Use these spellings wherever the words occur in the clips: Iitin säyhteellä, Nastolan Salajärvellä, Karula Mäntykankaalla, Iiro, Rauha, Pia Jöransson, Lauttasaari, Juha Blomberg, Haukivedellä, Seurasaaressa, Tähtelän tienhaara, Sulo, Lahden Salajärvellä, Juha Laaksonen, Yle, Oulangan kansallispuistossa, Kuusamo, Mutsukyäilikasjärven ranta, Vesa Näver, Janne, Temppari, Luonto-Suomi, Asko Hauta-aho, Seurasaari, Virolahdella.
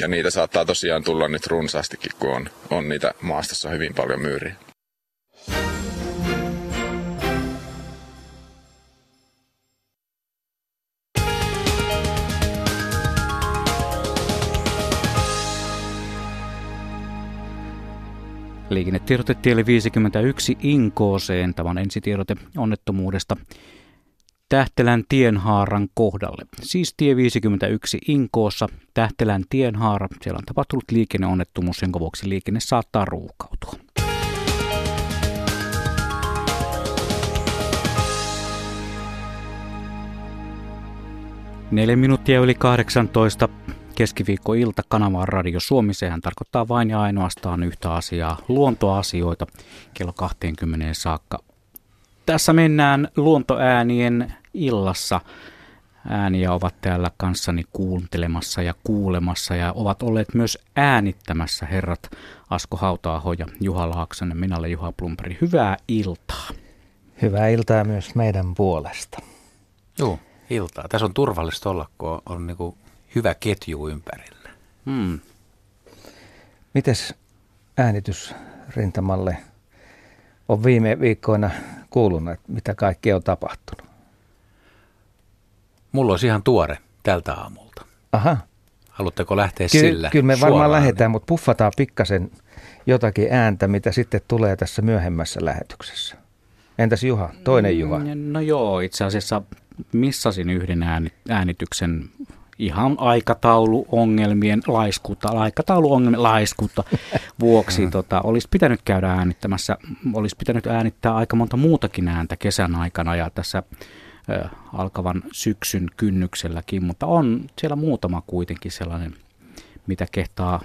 Ja niitä saattaa tosiaan tulla nyt runsaastikin, kun on niitä maastossa hyvin paljon myyriä. Liikennetiedote tielle 51 Inkooseen, tämän ensitiedote onnettomuudesta Tähtelän tienhaaran kohdalle. Siis tie 51 Inkoossa, Tähtelän tienhaara. Siellä on tapahtunut liikenneonnettomuus, jonka vuoksi liikenne saattaa ruuhkautua. Neljä minuuttia yli 18. Keskiviikkoilta kanavaan Radio Suomi. Sehän tarkoittaa vain ja ainoastaan yhtä asiaa, luontoasioita kello 20 saakka. Tässä mennään luontoäänien illassa. Ääniä ovat täällä kanssani kuuntelemassa ja kuulemassa ja ovat olleet myös äänittämässä herrat Asko Hauta-aho ja Juha Laaksonen. Minä olen Juha Blomberg. Hyvää iltaa. Hyvää iltaa myös meidän puolesta. Joo, iltaa. Tässä on turvallista olla, kun on niin kuin hyvä ketju ympärillä. Mites äänitysrintamalle on viime viikkoina kuulunut, että mitä kaikkea on tapahtunut? Mulla olisi ihan tuore tältä aamulta. Aha. Haluatteko lähteä sillä? Kyllä me varmaan lähdetään, mutta puffataan pikkasen jotakin ääntä, mitä sitten tulee tässä myöhemmässä lähetyksessä. Entäs Juha, toinen Juha? No joo, itse asiassa missasin yhden äänityksen. Ihan aikatauluongelmien laiskuutta vuoksi. Olisi pitänyt käydä äänittämässä, olisi pitänyt äänittää aika monta muutakin ääntä kesän aikana ja tässä alkavan syksyn kynnykselläkin, mutta on siellä muutama kuitenkin sellainen, mitä kehtaa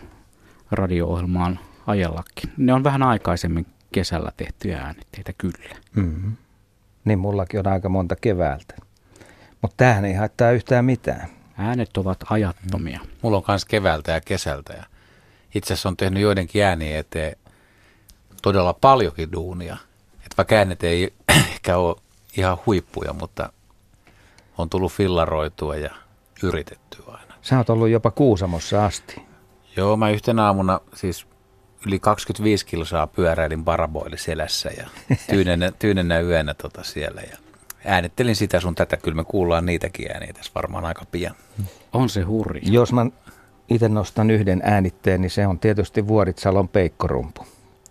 radio-ohjelmaan ajellakin. Ne on vähän aikaisemmin kesällä tehtyjä äänitteitä, kyllä. Mm-hmm. Niin mullakin on aika monta keväältä, mutta tämähän ei haittaa yhtään mitään. Äänet ovat ajattomia. Mulla on myös keväältä ja kesältä. Ja itse asiassa on tehnyt joidenkin ääniä eteen todella paljonkin duunia. Et vaikka äänet ei ehkä ole ihan huippuja, mutta on tullut fillaroitua ja yritettyä aina. Sä oot ollut jopa Kuusamossa asti. Joo, mä yhtenä aamuna siis yli 25 kilsaa pyöräilin paraboili selässä ja tyynenä yönä siellä ja äänittelin sitä sun tätä. Kyllä me kuullaan niitäkin ääniä tässä varmaan aika pian. On se hurjaa. Jos mä itse nostan yhden äänitteen, niin se on tietysti Vuoritsalon peikkorumpu.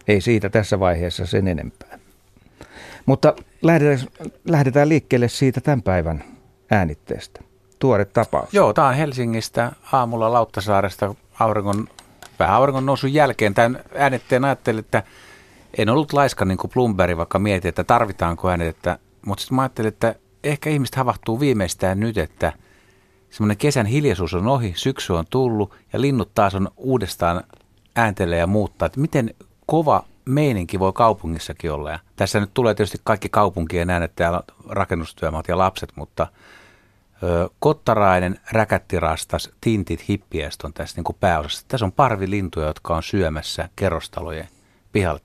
Ei siitä tässä vaiheessa sen enempää. Mutta lähdetään liikkeelle siitä tämän päivän äänitteestä. Tuore tapaus. Joo, tää on Helsingistä aamulla Lauttasaaresta vähän auringon nousun jälkeen. Tämän äänitteen ajattelin, että en ollut laiska niin kuin Blomberg, vaikka mietin, että tarvitaanko äänitettä. Mutta sitten mä ajattelin, että ehkä ihmiset havahtuu viimeistään nyt, että semmoinen kesän hiljaisuus on ohi, syksy on tullut ja linnut taas on uudestaan ääntelee ja muuttaa. Että miten kova meininki voi kaupungissakin olla. Ja tässä nyt tulee tietysti kaikki kaupunkien äänet, täällä rakennustyömaat ja lapset, mutta kottarainen, räkättirastas, tintit, hippiäiset on tässä niin kuin pääosassa. Tässä on parvi lintuja, jotka on syömässä kerrostalojen pihalle.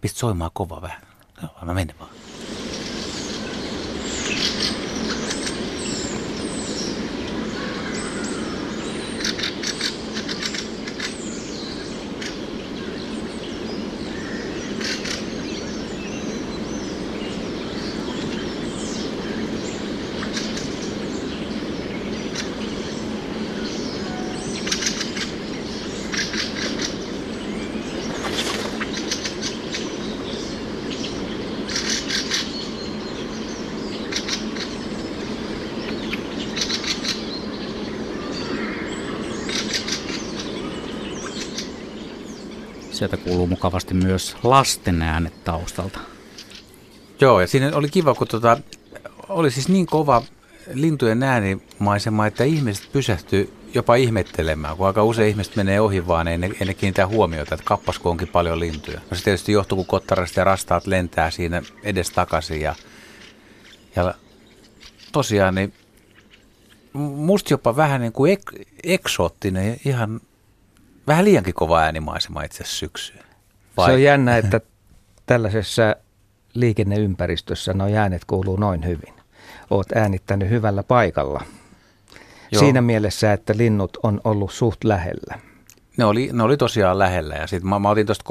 Pistä soimaan kova vähän. No, mä menen vaan. Sieltä kuuluu mukavasti myös lasten äänet taustalta. Joo, ja siinä oli kiva, kun oli siis niin kova lintujen äänimaisema, että ihmiset pysähtyi jopa ihmettelemään, kun aika usein ihmiset menee ohi, vaan ei ne kiinnitä huomiota, että kappas, kun onkin paljon lintuja. No se tietysti johtuu, kun kottaraiset ja rastaat lentää siinä edestakaisin. Ja tosiaan, niin musta jopa vähän niin kuin eksoottinen, ihan vähän liiankin kova äänimaisema itse asiassa syksyyn. Se on jännä, että tällaisessa liikenneympäristössä nuo äänet kuuluu noin hyvin. Olet äänittänyt hyvällä paikalla. Joo. Siinä mielessä, että linnut on ollut suht lähellä. Ne oli tosiaan lähellä, ja sitten mä otin tuosta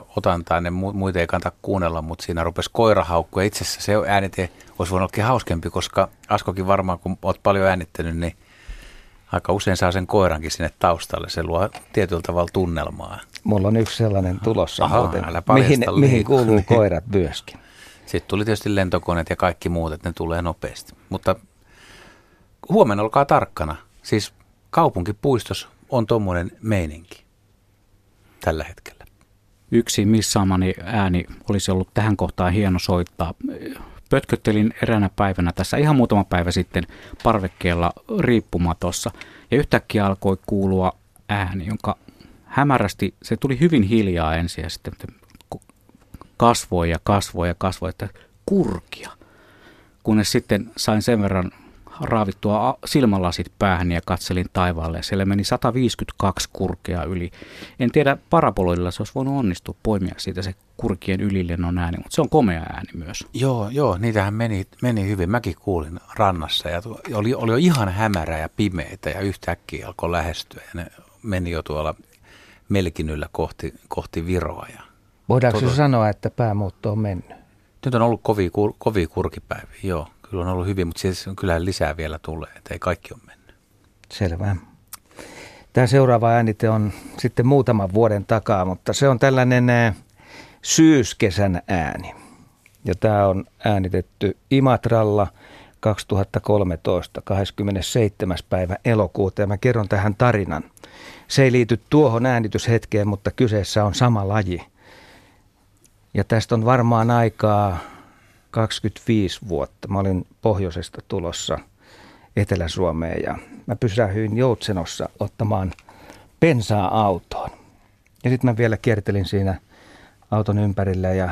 3-4 otantaa, ne muita ei kannata kuunnella, mutta siinä rupesi koirahaukku, ja itse asiassa se äänite olisi voinut ollakin hauskempi, koska Askokin varmaan, kun olet paljon äänittänyt, niin aika usein saa sen koirankin sinne taustalle, se luo tietyllä tavalla tunnelmaa. Mulla on yksi sellainen tulossa, mihin kuuluu koirat myöskin. Sitten tuli tietysti lentokoneet ja kaikki muut, että ne tulee nopeasti, mutta huomenna olkaa tarkkana, siis kaupunkipuistossa on tuommoinen meininki tällä hetkellä. Yksi missaamani ääni olisi ollut tähän kohtaan hieno soittaa. Pötköttelin eräänä päivänä tässä ihan muutama päivä sitten parvekkeella riippumatossa. Ja yhtäkkiä alkoi kuulua ääni, jonka hämärästi, se tuli hyvin hiljaa ensin ja sitten kasvoi, että kurkia. Kunnes sitten sain sen verran raavittua silmälasit päähän ja katselin taivaalle. Siellä meni 152 kurkea yli. En tiedä, paraboloidilla se olisi voinut onnistua poimia siitä se kurkien ylilennon ääni, mutta se on komea ääni myös. Joo, niitähän meni hyvin. Mäkin kuulin rannassa ja oli jo ihan hämärää ja pimeitä ja yhtäkkiä alkoi lähestyä. Ja ne meni jo tuolla Melkinyllä kohti Viroa. Voidaanko sanoa, että päämuutto on mennyt? Nyt on ollut kovia kurkipäiviä, joo. Kyllä on ollut hyvin, mutta siis kyllähän lisää vielä tulee, että ei kaikki ole mennyt. Selvä. Tämä seuraava äänite on sitten muutaman vuoden takaa, mutta se on tällainen syyskesän ääni. Ja tämä on äänitetty Imatralla 2013, 27. päivä elokuuta. Ja mä kerron tähän tarinan. Se ei liity tuohon äänityshetkeen, mutta kyseessä on sama laji. Ja tästä on varmaan aikaa 25 vuotta. Mä olin pohjoisesta tulossa Etelä-Suomeen ja mä pysähdyin Joutsenossa ottamaan bensaa autoon. Ja sitten mä vielä kiertelin siinä auton ympärillä ja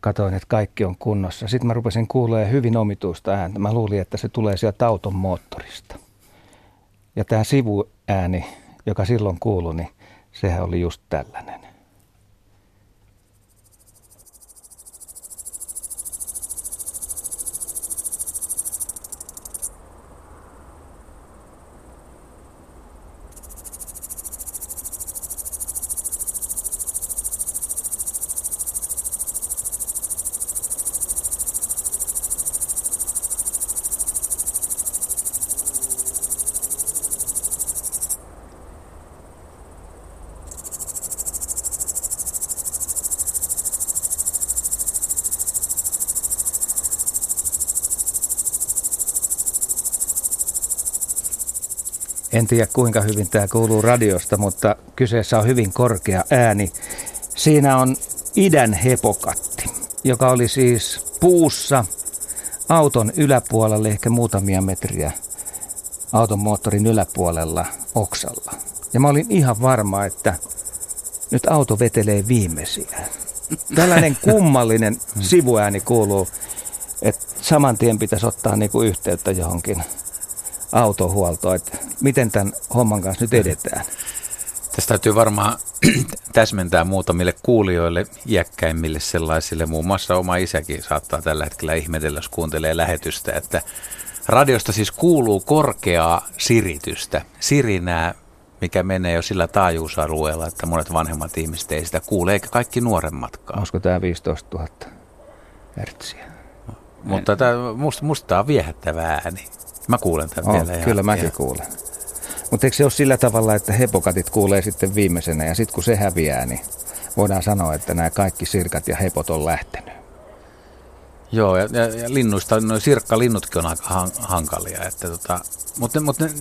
katsoin, että kaikki on kunnossa. Sitten mä rupesin kuulemaan hyvin omituista ääntä. Mä luulin, että se tulee sieltä auton moottorista. Ja tämä sivuääni, joka silloin kuului, niin sehän oli just tällainen. En tiedä kuinka hyvin tämä kuuluu radiosta, mutta kyseessä on hyvin korkea ääni. Siinä on idän hepokatti, joka oli siis puussa auton yläpuolella, ehkä muutamia metriä auton moottorin yläpuolella oksalla. Ja mä olin ihan varma, että nyt auto vetelee viimeisiä. Tällainen kummallinen sivuääni kuuluu, että saman tien pitäisi ottaa niinku yhteyttä johonkin autohuoltoa, että miten tämän homman kanssa nyt edetään? Tästä täytyy varmaan täsmentää muutamille kuulijoille, iäkkäimmille sellaisille. Muun muassa oma isäkin saattaa tällä hetkellä ihmetellä, jos kuuntelee lähetystä, että radiosta siis kuuluu korkeaa siritystä, sirinää, mikä menee jo sillä taajuusalueella, että monet vanhemmat ihmiset ei sitä kuule, eikä kaikki nuoremmatkaan. Olisiko tämä 15 000 hertsiä? Mutta musta tämä on viehättävä ääni. Mä kuulen tämän vielä. Kyllä mäkin kuulen. Mutta eikö se ole sillä tavalla, että hepokatit kuulee sitten viimeisenä ja sitten kun se häviää, niin voidaan sanoa, että nämä kaikki sirkat ja hepot on lähtenyt. Joo, ja linnuista, noin sirkkalinnutkin on aika hankalia. Mutta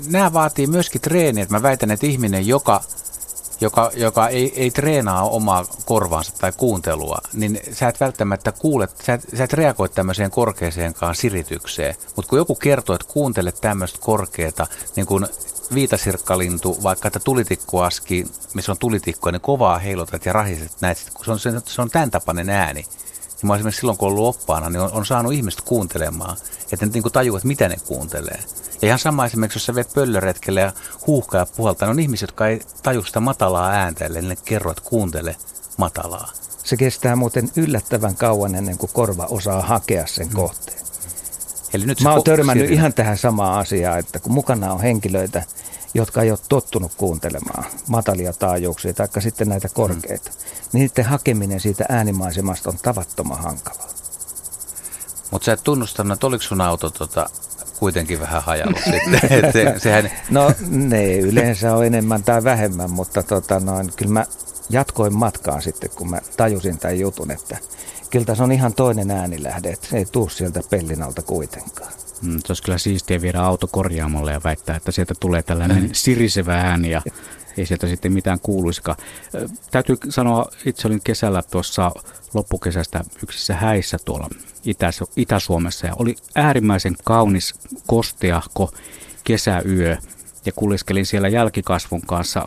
nämä vaatii myöskin treeniä. Että mä väitän, että ihminen, joka ei treenaa omaa korvaansa tai kuuntelua, niin sä et välttämättä kuule, sä et reagoi tämmöiseen korkeaseenkaan siritykseen. Mutta kun joku kertoo, että kuuntele tämmöistä korkeata, niin kuin viitasirkkalintu, vaikka että tulitikkuaski, missä on tulitikkoja, niin kovaa heilotat ja rahiset näet. Kun se on tämän tapainen ääni, niin mä esimerkiksi silloin, kun ollut oppaana, niin on saanut ihmiset kuuntelemaan, että ne niin tajuu, että mitä ne kuuntelee. Ja ihan sama esimerkiksi, jos sä veet pöllöretkelle ja huuhkaa ja puhaltaa, on ihmiset, jotka ei taju sitä matalaa ääntä, eli ne kerro, että kuuntele matalaa. Se kestää muuten yllättävän kauan ennen kuin korva osaa hakea sen kohteen. Eli nyt mä oon törmännyt ihan tähän samaan asiaan, että kun mukana on henkilöitä, jotka ei ole tottunut kuuntelemaan matalia taajuuksia tai sitten näitä korkeita, niin niiden hakeminen siitä äänimaisemasta on tavattoman hankalaa. Mutta sä et tunnustanut, että oliko sun auto kuitenkin vähän hajalla sitten? Sehän... No ne yleensä on enemmän tai vähemmän, mutta kyllä mä jatkoin matkaa sitten, kun mä tajusin tämän jutun, että kyllä tässä on ihan toinen äänilähde, että se ei tule sieltä pellin alta kuitenkaan. Se olisi kyllä siistiä viedä auto korjaamolle ja väittää, että sieltä tulee tällainen sirisevä ääni ja ei sieltä sitten mitään kuuluisikaan. Täytyy sanoa, itse olin kesällä tuossa loppukesästä yksissä häissä tuolla Itä-Suomessa ja oli äärimmäisen kaunis kosteahko kesäyö ja kuljeskelin siellä jälkikasvun kanssa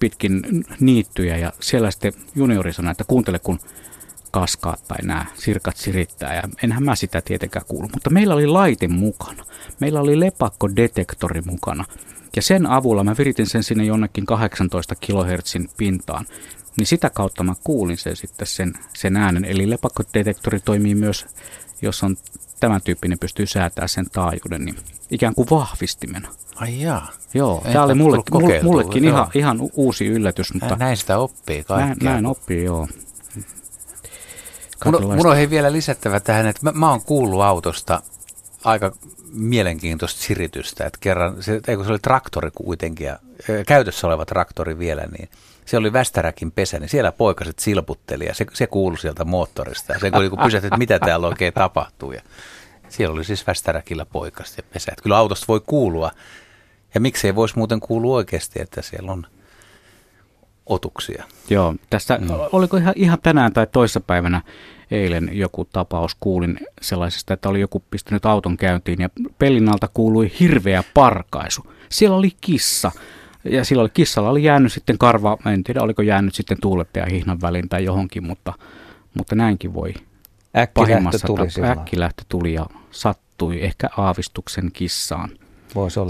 pitkin niittyjä ja siellä sitten juniori sanoi, että kuuntele kun kaskaat tai nämä sirkat sirittää ja enhän mä sitä tietenkään kuulu, mutta meillä oli laite mukana, meillä oli lepakkodetektori mukana ja sen avulla mä viritin sen sinne jonnekin 18 kilohertsin pintaan, niin sitä kautta mä kuulin sen sitten sen äänen, eli lepakkodetektori toimii myös, jos on tämän tyyppinen pystyy säätämään sen taajuuden, niin ikään kuin vahvistimena. Ai jaa. Joo, tämä oli mullekin ihan uusi yllätys, mutta näistä oppii kaikkea. Näin oppii, joo. Mun on vielä lisättävä tähän, että mä oon kuullut autosta aika mielenkiintoista siritystä, että kerran, se oli traktori kuitenkin, ja käytössä oleva traktori vielä, niin se oli Västäräkin pesä, niin siellä poikaset silputteli, ja se kuului sieltä moottorista, ja se kun pysähtyi, että mitä täällä oikein tapahtuu, ja siellä oli siis Västäräkillä poikaset ja pesä, että kyllä autosta voi kuulua, ja miksei voisi muuten kuulua oikeasti, että siellä on otuksia. Joo, tästä oliko ihan tänään tai toissapäivänä eilen joku tapaus, kuulin sellaisesta, että oli joku pistänyt auton käyntiin ja pelin alta kuului hirveä parkaisu. Siellä oli kissa ja kissalla oli jäänyt sitten karva, en tiedä oliko jäänyt sitten tuulettajan hihnan väliin tai johonkin, mutta näinkin voi pahimmassa tapauksessa. Äkkilähtö tuli ja sattui ehkä aavistuksen kissaan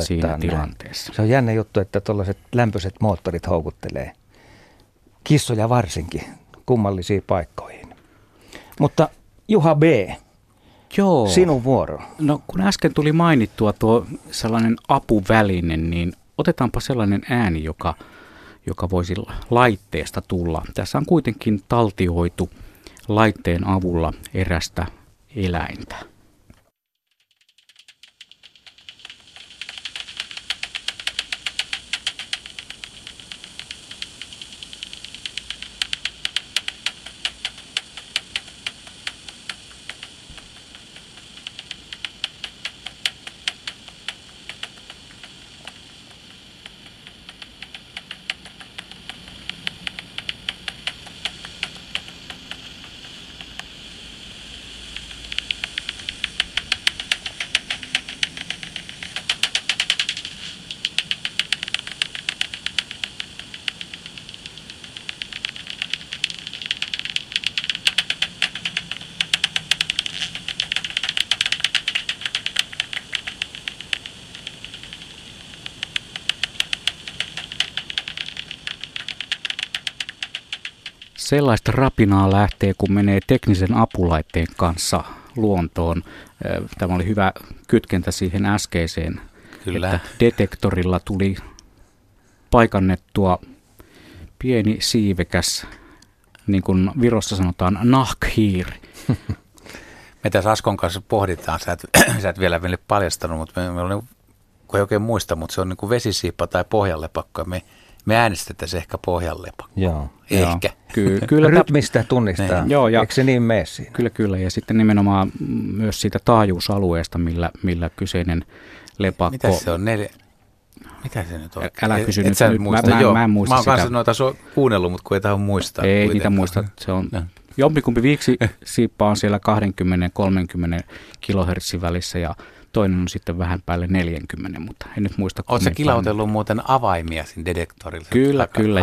siinä tilanteessa. Näin. Se on jännä juttu, että tuollaiset lämpöiset moottorit houkuttelee kissoja varsinkin kummallisiin paikkoihin. Mutta Juha B., joo, sinun vuoro. No kun äsken tuli mainittua tuo sellainen apuväline, niin otetaanpa sellainen ääni, joka voisi laitteesta tulla. Tässä on kuitenkin taltioitu laitteen avulla erästä eläintä. Sellaista rapinaa lähtee, kun menee teknisen apulaitteen kanssa luontoon. Tämä oli hyvä kytkentä siihen äskeiseen, kyllä, että detektorilla tuli paikannettua pieni siivekäs, niin kuin Virossa sanotaan, nahkhiiri. Me tässä Askon kanssa pohditaan, sä et vielä meille paljastanut, mutta me ei oikein muista, mutta se on niin kuin vesisiippa tai pohjanlepakko. Me äänestettäisiin ehkä pohjanlepakko. Joo. Ehkä. Kyllä, rytmistä tunnistaa. Niin. Joo, ja eikö se niin mene siinä? Kyllä. Ja sitten nimenomaan myös siitä taajuusalueesta, millä kyseinen lepakko... Mitä se on? Mitä se nyt on? Älä kysy nyt. Mä en muista sitä. Mä oon kanssa noita kuunnellut, mutta kun ei tahdo muistaa. Ei niitä muista. Se on jompikumpi viiksi siippaa on siellä 20-30 kilohertsin välissä ja toinen on sitten vähän päälle 40, mutta en nyt muista. Oletko kilautellut muuten avaimia siinä detektorilla? Kyllä.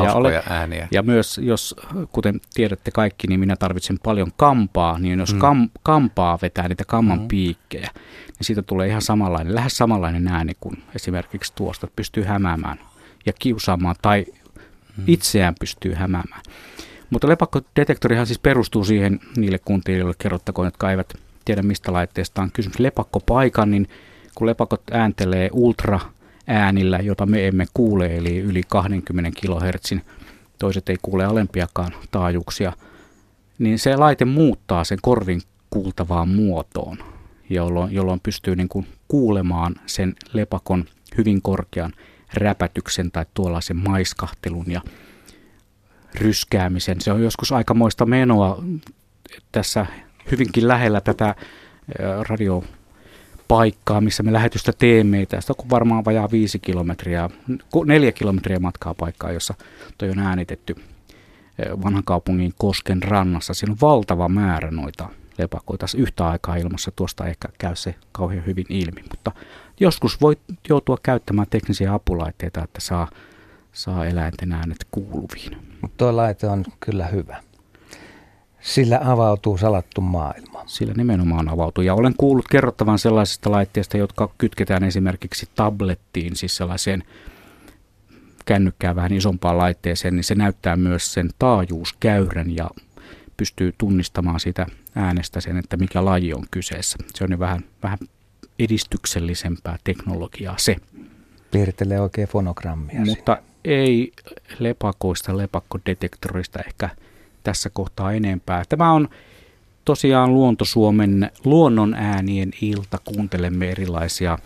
Ja myös, jos kuten tiedätte kaikki, niin minä tarvitsen paljon kampaa, niin jos kampaa vetää niitä kamman piikkejä, niin siitä tulee ihan lähes samanlainen ääni kuin esimerkiksi tuosta, että pystyy hämäämään ja kiusaamaan tai itseään pystyy hämäämään. Mutta lepakkodetektorihan siis perustuu siihen niille kuuntelijoille, kerrottakoon, jotka eivät tiedä mistä laitteesta on kysymys, lepakkopaikan, niin kun lepakot ääntelee ultraäänillä, jota me emme kuule, eli yli 20 kilohertsin, toiset ei kuule alempiakaan taajuuksia, niin se laite muuttaa sen korvin kuultavaan muotoon, jolloin pystyy niin kuin kuulemaan sen lepakon hyvin korkean räpätyksen tai tuollaisen maiskahtelun ja ryskäämisen. Se on joskus aikamoista menoa tässä hyvinkin lähellä tätä radiopaikkaa, missä me lähetystä teemme. Tästä on varmaan vajaa 4 kilometriä matkaa paikkaa, jossa toi on äänitetty vanhan kaupungin kosken rannassa. Siinä on valtava määrä noita lepakoita yhtä aikaa ilmassa. Tuosta ehkä käy se kauhean hyvin ilmi, mutta joskus voi joutua käyttämään teknisiä apulaitteita, että saa eläinten äänet kuuluviin. Mutta tuo laite on kyllä hyvä. Sillä avautuu salattu maailma. Sillä nimenomaan avautuu. Ja olen kuullut kerrottavan sellaisista laitteista, jotka kytketään esimerkiksi tablettiin, siis sellaiseen kännykkään vähän isompaan laitteeseen, niin se näyttää myös sen taajuuskäyrän ja pystyy tunnistamaan sitä äänestä sen, että mikä laji on kyseessä. Se on jo vähän edistyksellisempää teknologiaa se. Piirtelee oikein fonogrammia. Mutta siinä ei lepakoista, lepakkodetektorista ehkä tässä kohtaa enempää. Tämä on tosiaan Luonto-Suomen Luonnonäänien ilta. Kuuntelemme erilaisia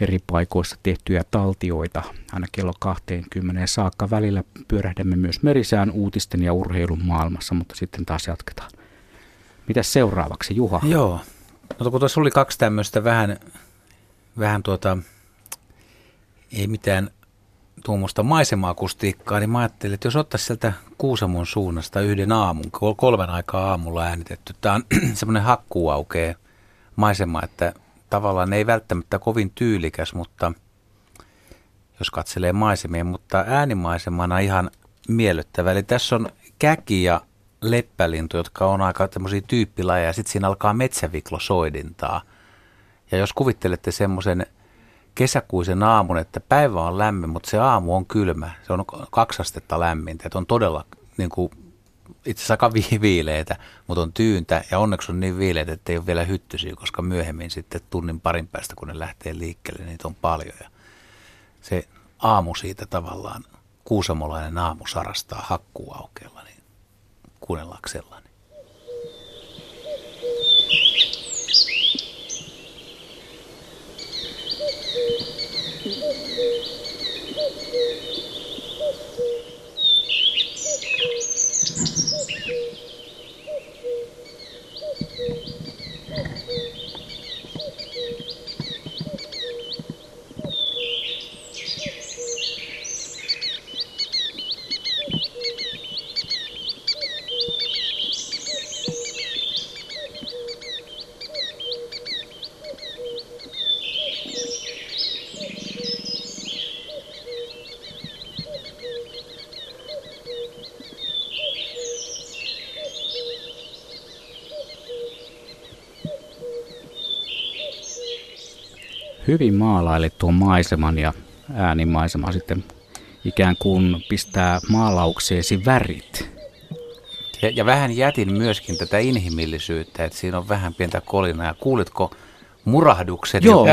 eri paikoissa tehtyjä taltioita aina kello 20 saakka. Välillä pyörähdämme myös merisään uutisten ja urheilun maailmassa, mutta sitten taas jatketaan. Mitäs seuraavaksi, Juha? Joo, no, kun tuossa oli kaksi tämmöistä vähän ei mitään tuommoista maisema-akustiikkaa, niin mä ajattelin, että jos ottaisiin sieltä Kuusamon suunnasta yhden aamun, 3 aikaa aamulla äänitetty. Tämä on semmoinen hakkuuaukea maisema, että tavallaan ei välttämättä kovin tyylikäs, mutta jos katselee maisemia, mutta äänimaisemana ihan miellyttävä. Eli tässä on käki ja leppälintu, jotka on aika tämmöisiä tyyppilajeja, ja sitten siinä alkaa metsäviklosoidintaa. Ja jos kuvittelette semmoisen kesäkuisen aamun, että päivä on lämmin, mutta se aamu on kylmä. Se on 2 astetta lämmintä, että on todella niin kuin, itse asiassa aika viileitä, mutta on tyyntä ja onneksi on niin viileitä, että ei ole vielä hyttysiä, koska myöhemmin sitten tunnin parin päästä, kun ne lähtee liikkeelle, niitä on paljon. Ja se aamu siitä tavallaan, kuusamolainen aamu sarastaa hakkuuaukeella, niin kuunnellaksellani. Hyvin maalailit tuon maiseman ja äänimaisema sitten ikään kuin pistää maalaukseesi värit. Ja vähän jätin myöskin tätä inhimillisyyttä, että siinä on vähän pientä kolinaa. Kuulitko murahdukset? Joo,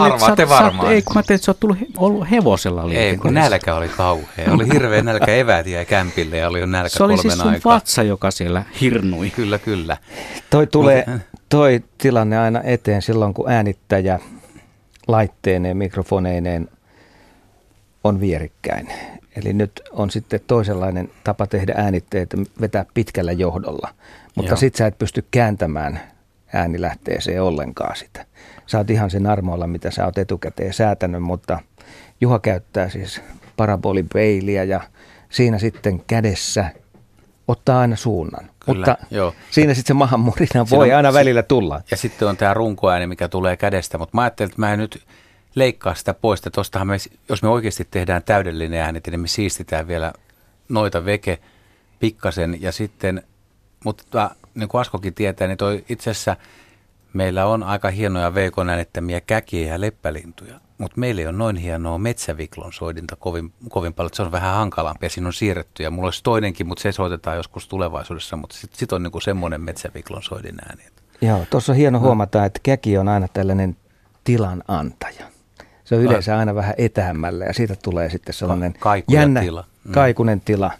arvaatte varmaan. Ei, kun mä tein, että sä oot ollut hevosella liikenteessä. Ei, kun nälkä oli kauhea. Oli hirveä nälkä, eväät jäi kämpille ja oli jo nälkä 3 aikaa. Se oli siis sun vatsa, joka siellä hirnui. Kyllä, kyllä. Toi tulee Toi tilanne aina eteen silloin, kun äänittäjä laitteineen, mikrofoneineen on vierekkäin. Eli nyt on sitten toisenlainen tapa tehdä äänitteitä, vetää pitkällä johdolla. Mutta Joo. Sit sä et pysty kääntämään äänilähteeseen ollenkaan sitä. Sä oot ihan sen armoilla, mitä sä oot etukäteen säätänyt, mutta Juha käyttää siis parabolipeiliä ja siinä sitten kädessä ottaa aina suunnan. Kyllä, mutta Joo. Siinä sitten se mahan murina voi aina välillä tulla. Ja sitten on tämä runkoääni, mikä tulee kädestä, mutta mä ajattelin, että mä en nyt leikkaa sitä pois. Tuostahan me, jos me oikeasti tehdään täydellinen ääni, niin me siistitään vielä noita veke pikkasen. Ja sitten, mutta niin kuin Askokin tietää, niin toi itse asiassa meillä on aika hienoja veikon äänittämiä käkiä ja leppälintuja. Mutta meillä ei ole noin hienoa metsäviklon soidinta kovin paljon, se on vähän hankalampi ja siinä on siirretty. Ja mulla olisi toinenkin, mutta se soitetaan joskus tulevaisuudessa, mutta sitten on niinku semmoinen metsäviklon soidin ääni. Joo, tuossa on hieno huomata, että käki on aina tällainen tilanantaja. Se on yleensä aina vähän etäämmällä ja siitä tulee sitten sellainen jännä kaikunen tila.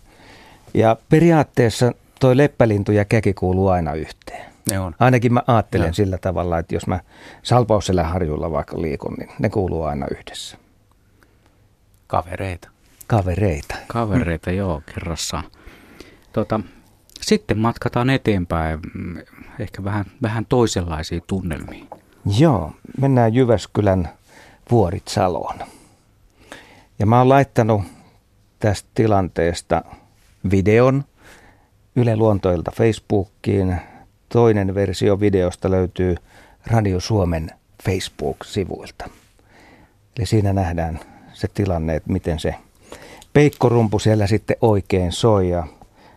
Ja periaatteessa toi leppälintu ja käki kuuluu aina yhteen. Ne on. Ainakin mä ajattelen sillä tavalla, että jos mä Salpausselän harjulla vaikka liikun, niin ne kuuluu aina yhdessä. Kavereita, joo, kerrassaan. Sitten matkataan eteenpäin, ehkä vähän toisenlaisiin tunnelmiin. Joo, mennään Jyväskylän Vuoritsaloon. Ja mä oon laittanut tästä tilanteesta videon Yle Luontoilta Facebookiin. Toinen versio videosta löytyy Radio Suomen Facebook-sivuilta. Eli siinä nähdään se tilanne, että miten se peikkorumpu siellä sitten oikein soi, ja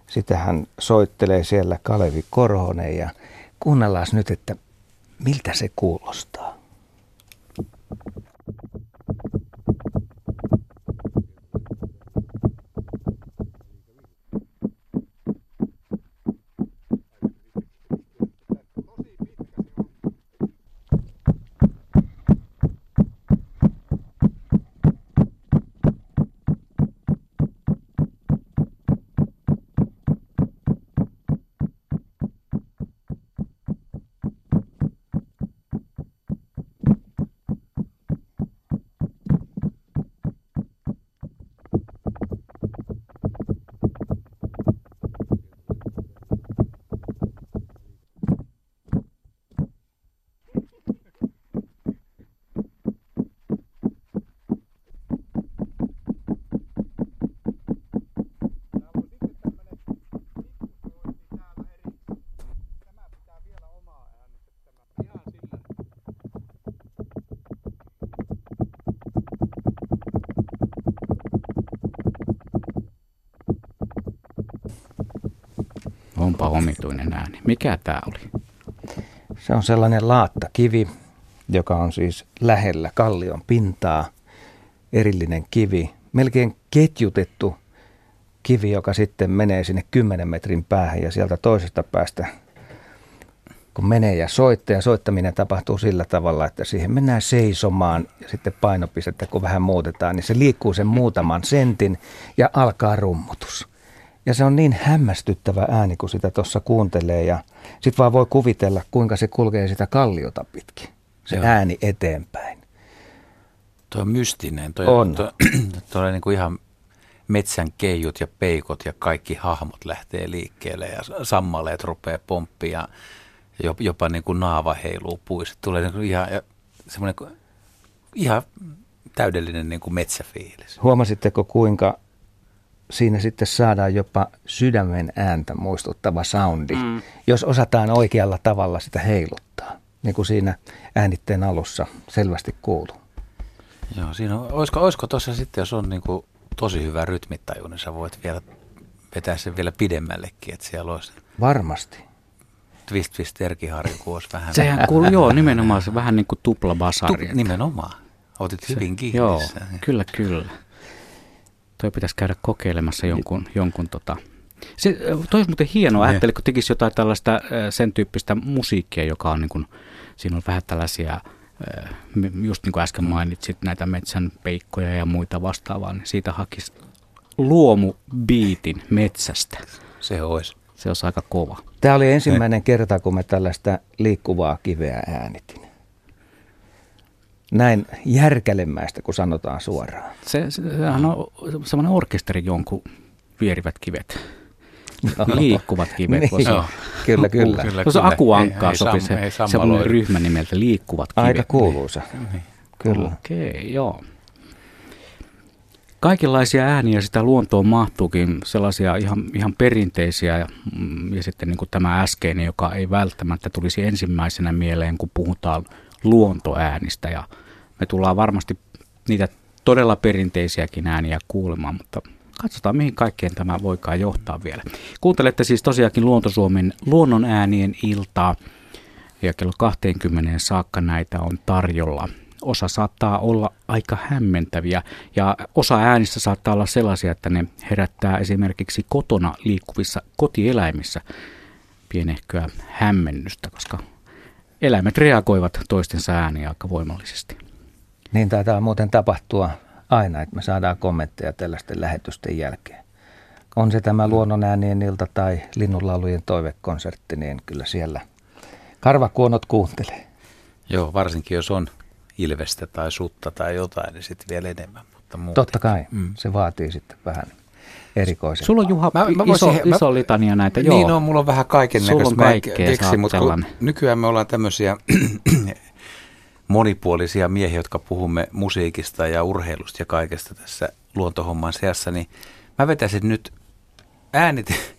sitähän soittelee siellä Kalevi Korhonen, ja kuunnellaan nyt, että miltä se kuulostaa. Onpa omituinen ääni. Mikä tämä oli? Se on sellainen laattakivi, joka on siis lähellä kallion pintaa. Erillinen kivi, melkein ketjutettu kivi, joka sitten menee sinne 10 metrin päähän ja sieltä toisesta päästä, kun menee ja soittaminen tapahtuu sillä tavalla, että siihen mennään seisomaan ja sitten painopistettä, kun vähän muutetaan, niin se liikkuu sen muutaman sentin ja alkaa rummutus. Ja se on niin hämmästyttävä ääni, kun sitä tuossa kuuntelee, ja sitten vaan voi kuvitella, kuinka se kulkee sitä kalliota pitkin, se ääni eteenpäin. Tuo on mystinen, tuo on niin kuin ihan metsän keijut ja peikot ja kaikki hahmot lähtee liikkeelle ja sammaleet rupeaa pomppiin ja jopa niin kuin naava heiluu puissa. Tulee niin kuin ihan täydellinen niin kuin metsäfiilis. Huomasitteko kuinka... Siinä sitten saadaan jopa sydämen ääntä muistuttava soundi, jos osataan oikealla tavalla sitä heiluttaa, niin kuin siinä äänitteen alussa selvästi kuuluu. Joo, siinä on, olisiko tuossa sitten, jos on niin kuin tosi hyvä rytmittaju, niin sä voit vielä vetää sen vielä pidemmällekin, että siellä olisi... Varmasti. Twist erkiharjuku olisi vähän... Sehän kuuluu, joo, nimenomaan se vähän niin kuin tuplabasari. Nimenomaan, otit hyvin kiinni. Joo, kyllä. Toi pitäisi käydä kokeilemassa jonkun Toi olisi muuten hienoa, ajattelin, kun tekisi jotain tällaista sen tyyppistä musiikkia, joka on niin kuin, siinä on vähän tällaisia, just niin kuin äsken mainitsit, näitä metsän peikkoja ja muita vastaavaa, niin siitä hakisi luomubiitin metsästä. Se olisi aika kova. Tämä oli ensimmäinen kerta, kun mä tällaista liikkuvaa kiveä äänitin. Näin järkälemäistä, kun sanotaan suoraan. Sehän on semmoinen orkesteri, jonkun vierivät kivet, liikkuvat kivet. Kyllä. Tuossa Akuankkaa sopi semmoinen ryhmä nimeltä Liikkuvat kivet. Aika kuuluisa. Kyllä. Okei, joo. Kaikenlaisia ääniä sitä luontoon mahtuukin, sellaisia ihan perinteisiä ja sitten niin kuin tämä äskeinen, joka ei välttämättä tulisi ensimmäisenä mieleen, kun puhutaan luontoäänistä, ja me tullaan varmasti niitä todella perinteisiäkin ääniä kuulemaan, mutta katsotaan mihin kaikkeen tämä voikaan johtaa vielä. Kuuntelette siis tosiaankin Luonto-Suomen Luonnonäänien iltaa ja kello 20 saakka näitä on tarjolla. Osa saattaa olla aika hämmentäviä ja osa äänistä saattaa olla sellaisia, että ne herättää esimerkiksi kotona liikkuvissa kotieläimissä pienehköä hämmennystä, koska eläimet reagoivat toistensa ääniä aika voimallisesti. Niin taitaa muuten tapahtua aina, että me saadaan kommentteja tällaisten lähetysten jälkeen. On se tämä Luonnonäänien ilta tai Linnunlaulujen toivekonsertti, niin kyllä siellä karvakuonot kuuntelee. Joo, varsinkin jos on ilvestä tai sutta tai jotain, niin sitten vielä enemmän. Mutta totta kai, se vaatii sitten vähän erikoisen. Sulla on, Juha, iso litania näitä. Niin, joo. No, mulla on vähän kaiken näköistä. Mutta nykyään me ollaan tämmöisiä monipuolisia miehiä, jotka puhumme musiikista ja urheilusta ja kaikesta tässä luontohomman seassa, niin mä vetäisin nyt äänit,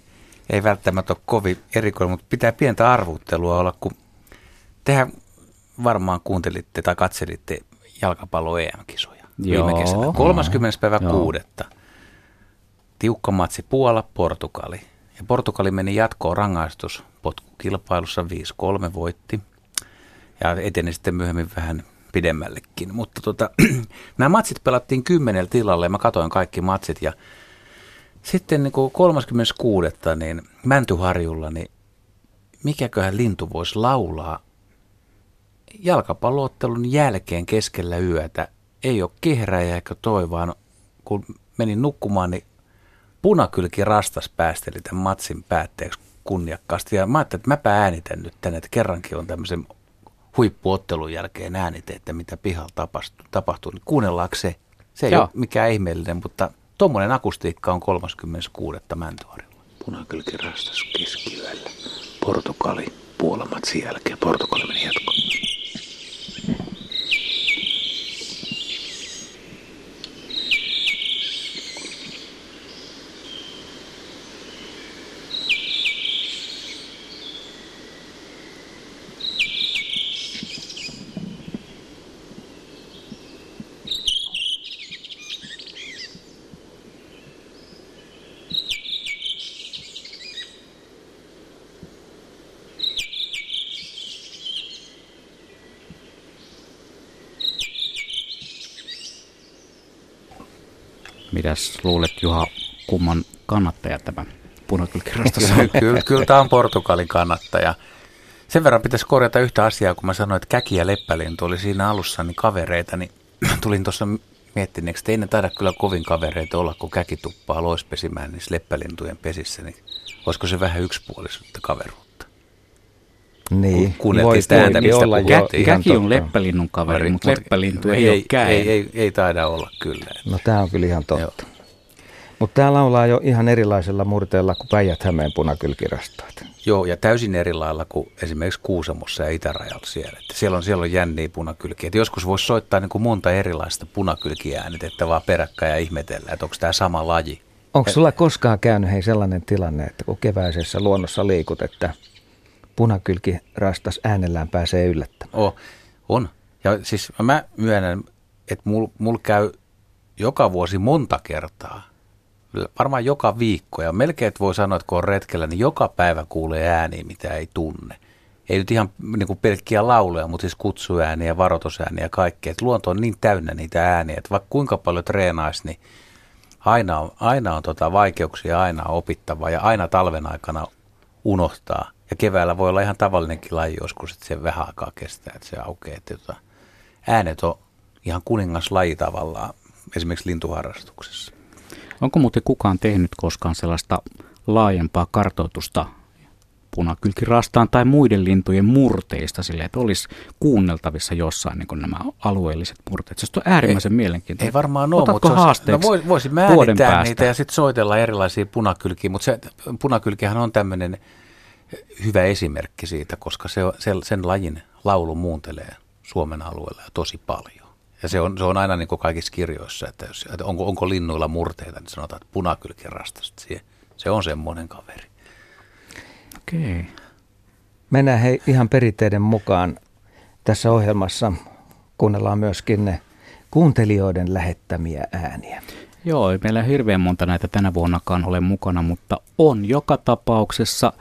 ei välttämättä ole kovin erikoinen, mutta pitää pientä arvuuttelua olla, kun tehän varmaan kuuntelitte tai katselitte jalkapallo EM-kisoja viime kesänä. 30.6. Tiukka matsi Puola-Portugali. Ja Portugali meni jatkoon rangaistuspotkukilpailussa 5-3 voitti. Ja eteni sitten myöhemmin vähän pidemmällekin. Mutta nämä matsit pelattiin 10 tilalle ja mä katsoin kaikki matsit. Ja sitten niin 36. niin Mäntyharjulla, niin mikäköhän lintu voisi laulaa jalkapalloottelun jälkeen keskellä yötä. Ei ole kehräjä eikä toi, vaan kun menin nukkumaan, niin punakylki rastas päästeli tämän matsin päätteeksi kunniakkaasti. Ja mä ajattelin, että mäpä äänitän nyt tänne, että kerrankin on tämmöisen huippuottelun jälkeen äänite, että mitä pihalla tapahtuu. Niin kuunnellaanko se? Se ei ole mikään ihmeellinen, mutta tuommoinen akustiikka on 36. Mäntyharjulla. Punakylki rastas keskiyöllä. Portugali Puolamatsin jälkeen. Portugali meni jatkoon. Mitäs luulet, Juha, kumman kannattaja tämä punakylkirastas on? Kyllä tämä on Portugalin kannattaja. Sen verran pitäisi korjata yhtä asiaa, kun mä sanoin, että käki ja leppälintu oli siinä alussa niin kavereita, niin tulin tuossa miettineeksi, että ei ne taida kyllä kovin kavereita olla, kun käki tuppaa loispesimään niissä leppälintujen pesissä, niin olisiko se vähän yksipuolisuutta kaveruutta? Niin, voi tietenkin olla jo. Käki on leppälinnun kaveri, mutta leppälintu ei ole käy. Ei taida olla kyllä. No tämä on kyllä ihan totta. Mutta tämä laulaa jo ihan erilaisella murteella kuin Päijät-Hämeen punakylkirastaat. Joo, ja täysin eri lailla kuin esimerkiksi Kuusamossa ja Itärajalla siellä. Että siellä on jänniä punakylkiä. Joskus voisi soittaa niin kuin monta erilaista punakylkiäänitettä vaan peräkkäin ja ihmetellä, että onko tämä sama laji. Onko sulla koskaan käynyt sellainen tilanne, että kun keväisessä luonnossa liikut, että punakylki rastas äänellään pääsee yllättämään. On. Ja siis mä myönnän, että mul käy joka vuosi monta kertaa, varmaan joka viikko. Ja melkein voi sanoa, että kun on retkellä, niin joka päivä kuulee ääniä, mitä ei tunne. Ei nyt ihan niin kuin pelkkiä lauleja, mutta siis kutsuääniä, varoitusääniä ja kaikkea. Et luonto on niin täynnä niitä ääniä, että vaikka kuinka paljon treenaisi, niin aina on vaikeuksia, aina on opittavaa ja aina talven aikana unohtaa. Ja keväällä voi olla ihan tavallinenkin laji joskus, että se vähän aikaa kestää, että se aukeaa. Että äänet on ihan kuningaslaji tavallaan, esimerkiksi lintuharrastuksessa. Onko muuten kukaan tehnyt koskaan sellaista laajempaa kartoitusta punakylkirastaan tai muiden lintujen murteista silleen, että olisi kuunneltavissa jossain niin kuin nämä alueelliset murteet? Se on äärimmäisen mielenkiintoista. Ei varmaan ole, mutta voisin mä äänittää niitä ja sitten soitella erilaisia punakylkiä, mutta se punakylkihän on tämmöinen hyvä esimerkki siitä, koska sen lajin laulu muuntelee Suomen alueella tosi paljon. Ja se on aina niin kuin kaikissa kirjoissa, että onko linnuilla murteita, niin sanotaan, että punakylkirastas. Se on semmoinen kaveri. Okei. Mennään ihan perinteiden mukaan. Tässä ohjelmassa kuunnellaan myöskin ne kuuntelijoiden lähettämiä ääniä. Joo, ei meillä hirveän monta näitä tänä vuonnakaan ole mukana, mutta on joka tapauksessa.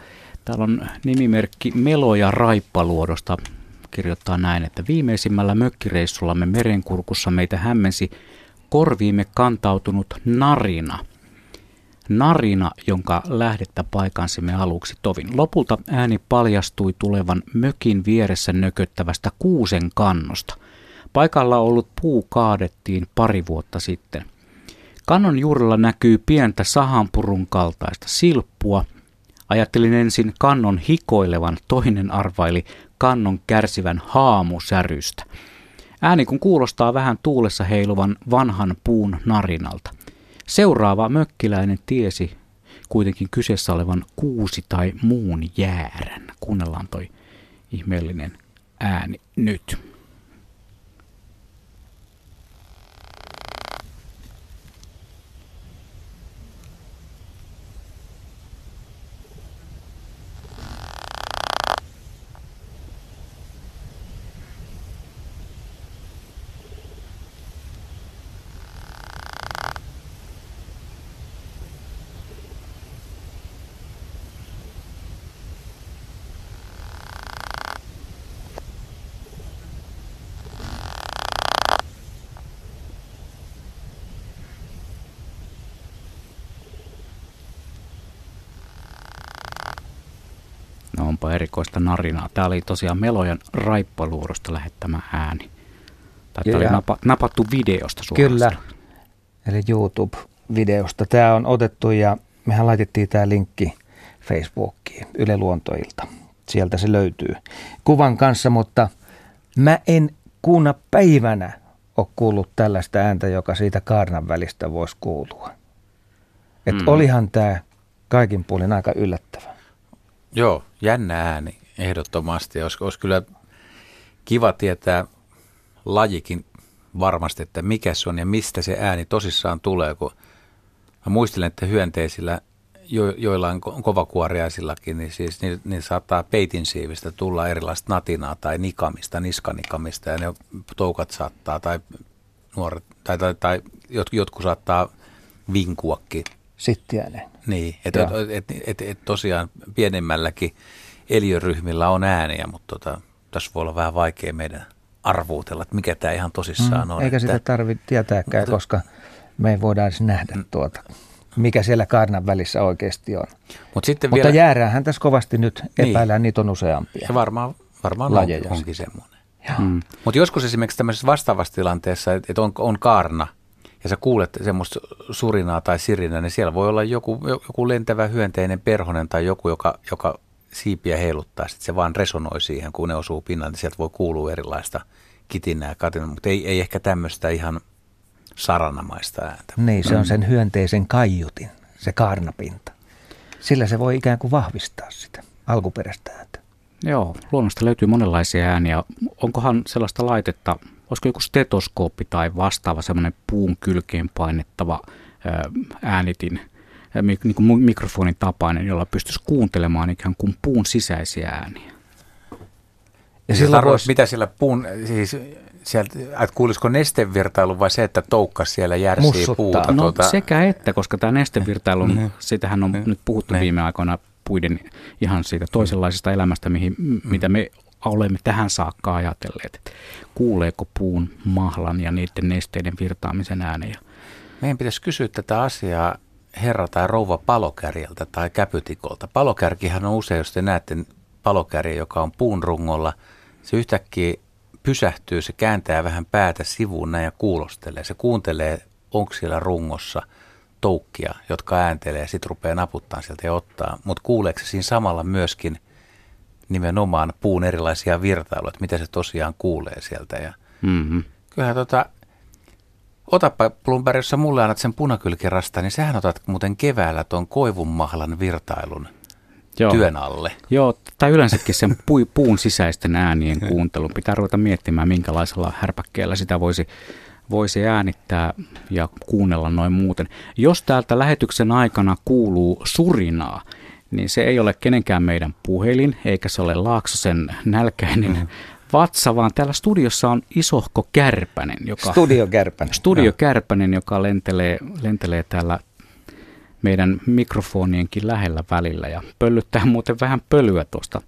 Täällä on nimimerkki Melo ja Raippaluodosta kirjoittaa näin, että viimeisimmällä mökkireissullamme Merenkurkussa meitä hämmensi korviimme kantautunut narina. narina, jonka lähdettä paikansimme aluksi tovin. Lopulta ääni paljastui tulevan mökin vieressä nököttävästä kuusen kannosta. Paikalla ollut puu kaadettiin pari vuotta sitten. Kannon juurella näkyy pientä sahanpurun kaltaista silppua. Ajattelin ensin kannon hikoilevan, toinen arvaili kannon kärsivän haamusärystä. Ääni kun kuulostaa vähän tuulessa heiluvan vanhan puun narinalta. Seuraava mökkiläinen tiesi kuitenkin kyseessä olevan kuusi tai muun jäärän. Kuunnellaan toi ihmeellinen ääni nyt. Onpa erikoista narinaa. Tää oli tosiaan Melojan Raippaluodosta lähettämä ääni. Tämä oli napattu videosta suoraan. Kyllä, eli YouTube-videosta. Tämä on otettu ja mehän laitettiin tämä linkki Facebookiin, Yle Luontoilta. Sieltä se löytyy kuvan kanssa, mutta mä en kuuna päivänä ole kuullut tällaista ääntä, joka siitä kaarnan välistä voisi kuulua. Että olihan tämä kaikin puolin aika yllättävä. Joo, jännä ääni ehdottomasti. Olisi kyllä kiva tietää lajikin varmasti, että mikä se on ja mistä se ääni tosissaan tulee. Kun mä muistelen, että hyönteisillä, joillain kovakuoriaisillakin, niin siis niin saattaa peitinsiivistä tulla erilaista natinaa tai nikamista, niskanikamista. Ja ne toukat saattaa tai nuoret tai jotkut saattaa vinkuakin. Sittiäinen. Niin, että tosiaan pienemmälläkin eliöryhmillä on ääniä, mutta tässä voi olla vähän vaikea meidän arvuutella, että mikä tämä ihan tosissaan on. Eikä sitä tarvitse tietääkään, koska me ei voida edes nähdä mikä siellä kaarnan välissä oikeasti on. Mutta jääräänhän tässä kovasti nyt epäillään, niitä on useampia. Ja varmaan lajeja onkin semmoinen. Mutta joskus esimerkiksi tämmöisessä vastaavassa tilanteessa, että on kaarna, ja sä kuulet semmoista surinaa tai sirinää, niin siellä voi olla joku lentävä hyönteinen perhonen tai joku, joka siipiä heiluttaa. Sitten se vaan resonoi siihen, kun ne osuu pinnalle, niin sieltä voi kuulua erilaista kitinää ja katinaa, mutta ei ehkä tämmöistä ihan saranamaista ääntä. Niin, se on sen hyönteisen kaiutin, se kaarnapinta. Sillä se voi ikään kuin vahvistaa sitä alkuperäistä ääntä. Joo, luonnosta löytyy monenlaisia ääniä. Onkohan sellaista laitetta... Olisiko joku stetoskooppi tai vastaava semmoinen puun kylkeen painettava äänitin, niin kuin mikrofonin tapainen, jolla pystyisi kuuntelemaan ikään kuin puun sisäisiä ääniä? Ja silloin mitä siellä puun, siis sieltä, että kuulisiko nestevirtailu vai se, että toukka siellä järsii mussuttaa puuta? No sekä että, koska tämä nestevirtailu, sitähän on nyt puhuttu viime aikoina puiden ihan siitä toisenlaisesta elämästä, mitä me olemme tähän saakka ajatelleet, että kuuleeko puun mahlan ja niiden nesteiden virtaamisen äänejä. Meidän pitäisi kysyä tätä asiaa herra tai rouva palokärjeltä tai käpytikolta. Palokärkihän on usein, jos te näette palokärjen, joka on puun rungolla, se yhtäkkiä pysähtyy, se kääntää vähän päätä sivuun näin ja kuulostelee. Se kuuntelee, onko siellä rungossa toukkia, jotka ääntelee ja sitten rupeaa naputtaa sieltä ja ottaa. Mutta kuuleeko se siinä samalla myöskin nimenomaan puun erilaisia virtailuja, että mitä se tosiaan kuulee sieltä. Ja kyllähän otapa Blomberg, jos sä mulle annat sen punakylkirasta, niin sähän otat muuten keväällä tuon koivunmahlan virtailun työn alle. Joo, tai yleensäkin sen puun sisäisten äänien kuuntelun. Pitää ruveta miettimään, minkälaisella härpäkkeellä sitä voisi äänittää ja kuunnella noin muuten. Jos täältä lähetyksen aikana kuuluu surinaa, niin se ei ole kenenkään meidän puhelin, eikä se ole Laaksosen nälkäinen vatsa, vaan täällä studiossa on isohko kärpänen, joka Studio Kärpänen, joka lentelee täällä meidän mikrofonienkin lähellä välillä ja pöllyttää muuten vähän pölyä tuosta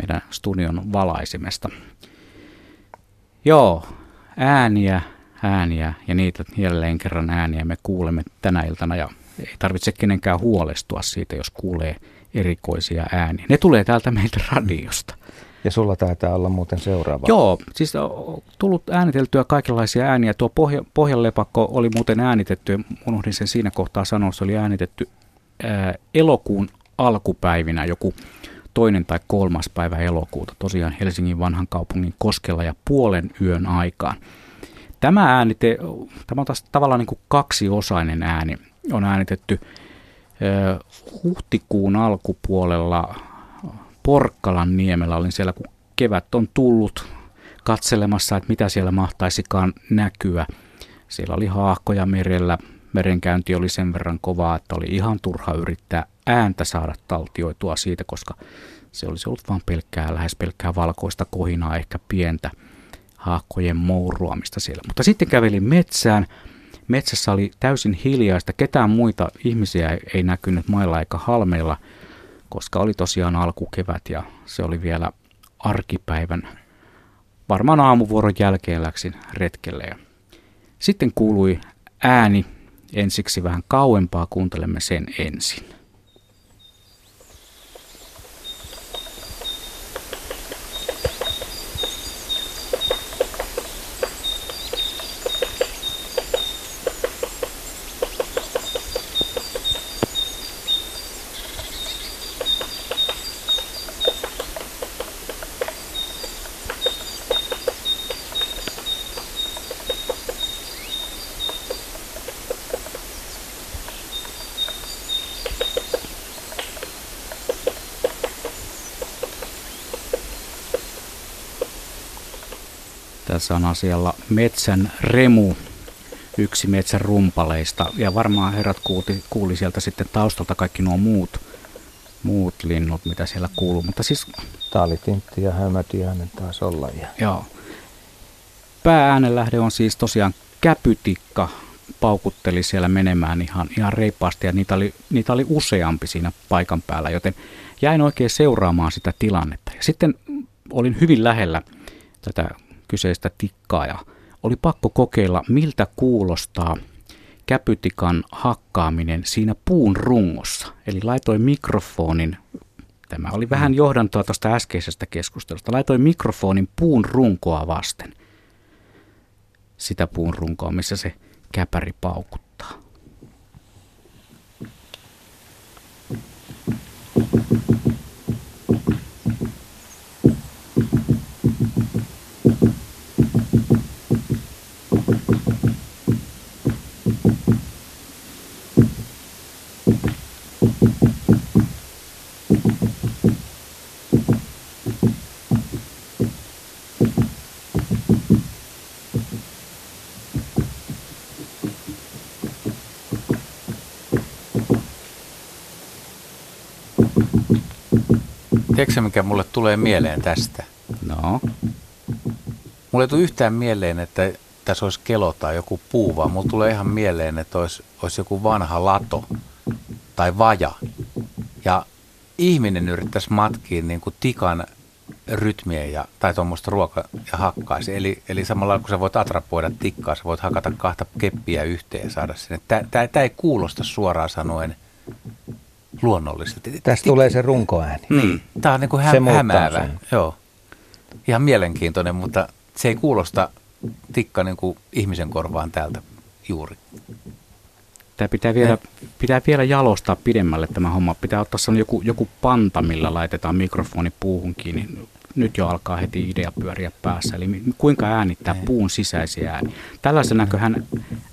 meidän studion valaisimesta. Joo, ääniä ja niitä jälleen kerran ääniä me kuulemme tänä iltana ja ei tarvitse kenenkään huolestua siitä, jos kuulee erikoisia ääniä. Ne tulee täältä meiltä radiosta. Ja sulla taitaa olla muuten seuraava. Joo, siis on tullut ääniteltyä kaikenlaisia ääniä. Tuo pohjanlepakko oli muuten äänitetty, unohdin sen siinä kohtaa sanoa, se oli äänitetty elokuun alkupäivinä, joku 2. tai 3. päivä elokuuta, tosiaan Helsingin vanhan kaupungin koskella ja puolen yön aikaan. Tämä äänite, tämä on taas tavallaan niin kuin kaksiosainen ääni, on äänitetty huhtikuun alkupuolella Porkkalan niemellä. Olin siellä, kun kevät on tullut, katselemassa, että mitä siellä mahtaisikaan näkyä. Siellä oli haahkoja merellä, merenkäynti oli sen verran kovaa, että oli ihan turha yrittää ääntä saada taltioitua siitä, koska se olisi ollut vain lähes pelkkää valkoista kohinaa, ehkä pientä haahkojen mouruamista siellä. Mutta sitten kävelin metsään. Metsässä oli täysin hiljaista. Ketään muita ihmisiä ei näkynyt mailla eikä halmeilla, koska oli tosiaan alkukevät ja se oli vielä arkipäivän. Varmaan aamuvuoron jälkeen läksin retkelle. Ja sitten kuului ääni ensiksi vähän kauempaa. Kuuntelemme sen ensin. Tässä on asialla metsän remu, yksi metsän rumpaleista. Ja varmaan herrat kuuli sieltä sitten taustalta kaikki nuo muut linnut, mitä siellä kuuluu. Mutta siis taalitintti ja hämätiäinen taisi olla. Joo. Päääänenlähde on siis tosiaan käpytikka, paukutteli siellä menemään ihan reippaasti. Ja niitä oli useampi siinä paikan päällä, joten jäin oikein seuraamaan sitä tilannetta. Ja sitten olin hyvin lähellä tätä kyseistä tikkaa ja oli pakko kokeilla, miltä kuulostaa käpytikan hakkaaminen siinä puun rungossa. Eli laitoin mikrofonin, tämä oli vähän johdantoa tuosta äskeisestä keskustelusta, laitoin mikrofonin puun runkoa vasten. Sitä puun runkoa, missä se käpäri paukuttaa. Tiedätkö, mikä mulle tulee mieleen tästä? No. Mulle ei tule yhtään mieleen, että tässä olisi kelo tai joku puu, vaan mulle tulee ihan mieleen, että olisi joku vanha lato tai vaja. Ja ihminen yrittäisi matkia niin kuin tikan rytmiä tai tuommoista ruokaa ja hakkaisi. Eli samalla kun sä voit atrapoida tikkaa, sä voit hakata kahta keppiä yhteen ja saada sinne. Tämä ei kuulosta suoraan sanoen luonnollisesti. Tästä tulee se runkoääni. Niin. Tämä on niin kuin hämäävä. Joo. Ihan mielenkiintoinen, mutta se ei kuulosta tikka niin kuin ihmisen korvaan täältä juuri. Tämä pitää vielä jalostaa pidemmälle tämä homma. Pitää ottaa sellainen joku panta, millä laitetaan mikrofoni puuhun kiinni. Nyt jo alkaa heti idea pyöriä päässä. Eli kuinka äänittää puun sisäisiä ääniä. Tällaisenäköhän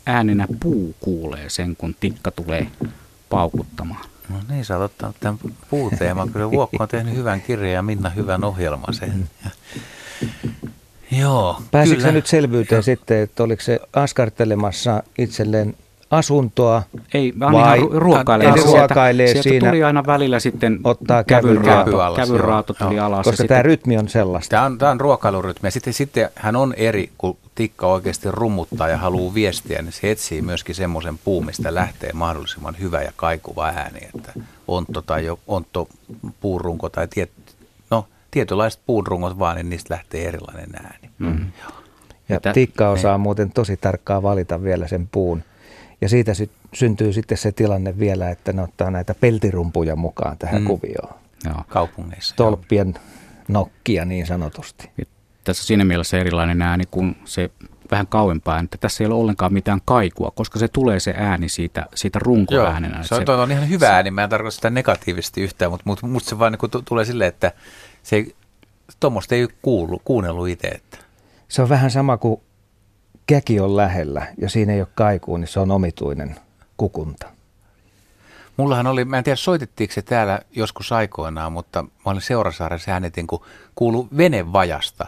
äänenä puu kuulee sen, kun tikka tulee paukuttamaan. No niin, sä oot ottanut tämän puuteeman. Kyllä Vuokko on tehnyt hyvän kirjan ja Minna hyvän ohjelman sen. Joo, pääsitkö sä nyt selvyyteen sitten, että oliko se askartelemassa itselleen asuntoa? Ei, vai ruokailee. Sieltä tuli aina välillä sitten ottaa kävyraatot tuli alas. Koska tämä rytmi on sellaista. Tämä on ruokailurytmi. Sitten hän on eri, kun tikka oikeasti rummuttaa ja haluaa viestiä, niin se etsii myöskin semmoisen puun, mistä lähtee mahdollisimman hyvä ja kaikuva ääni. Että ontto puurunko tai tietynlaiset puurungot vaan, niin niistä lähtee erilainen ääni. Mm. Ja tikka osaa muuten tosi tarkkaan valita vielä sen puun. Ja siitä syntyy sitten se tilanne vielä, että ne ottaa näitä peltirumpuja mukaan tähän kuvioon. Joo, kaupungeissa. Tolppien nokkia niin sanotusti. Ja tässä on siinä mielessä erilainen ääni kuin se vähän kauempaa, että tässä ei ole ollenkaan mitään kaikua, koska se tulee se ääni siitä runkoäänenä. Se on ihan hyvä ääni, mä en tarkoita sitä negatiivisesti yhtään, mutta musta se vaan niin tulee silleen, että tuommoista ei ole kuunnellut itse. Että. Se on vähän sama kuin käki on lähellä ja siinä ei ole kaikua, niin se on omituinen kukunta. Mullahan oli, mä en tiedä soitettiinko se täällä joskus aikoinaan, mutta mä olin Seurasaaressa äänetin, kun kuului venevajasta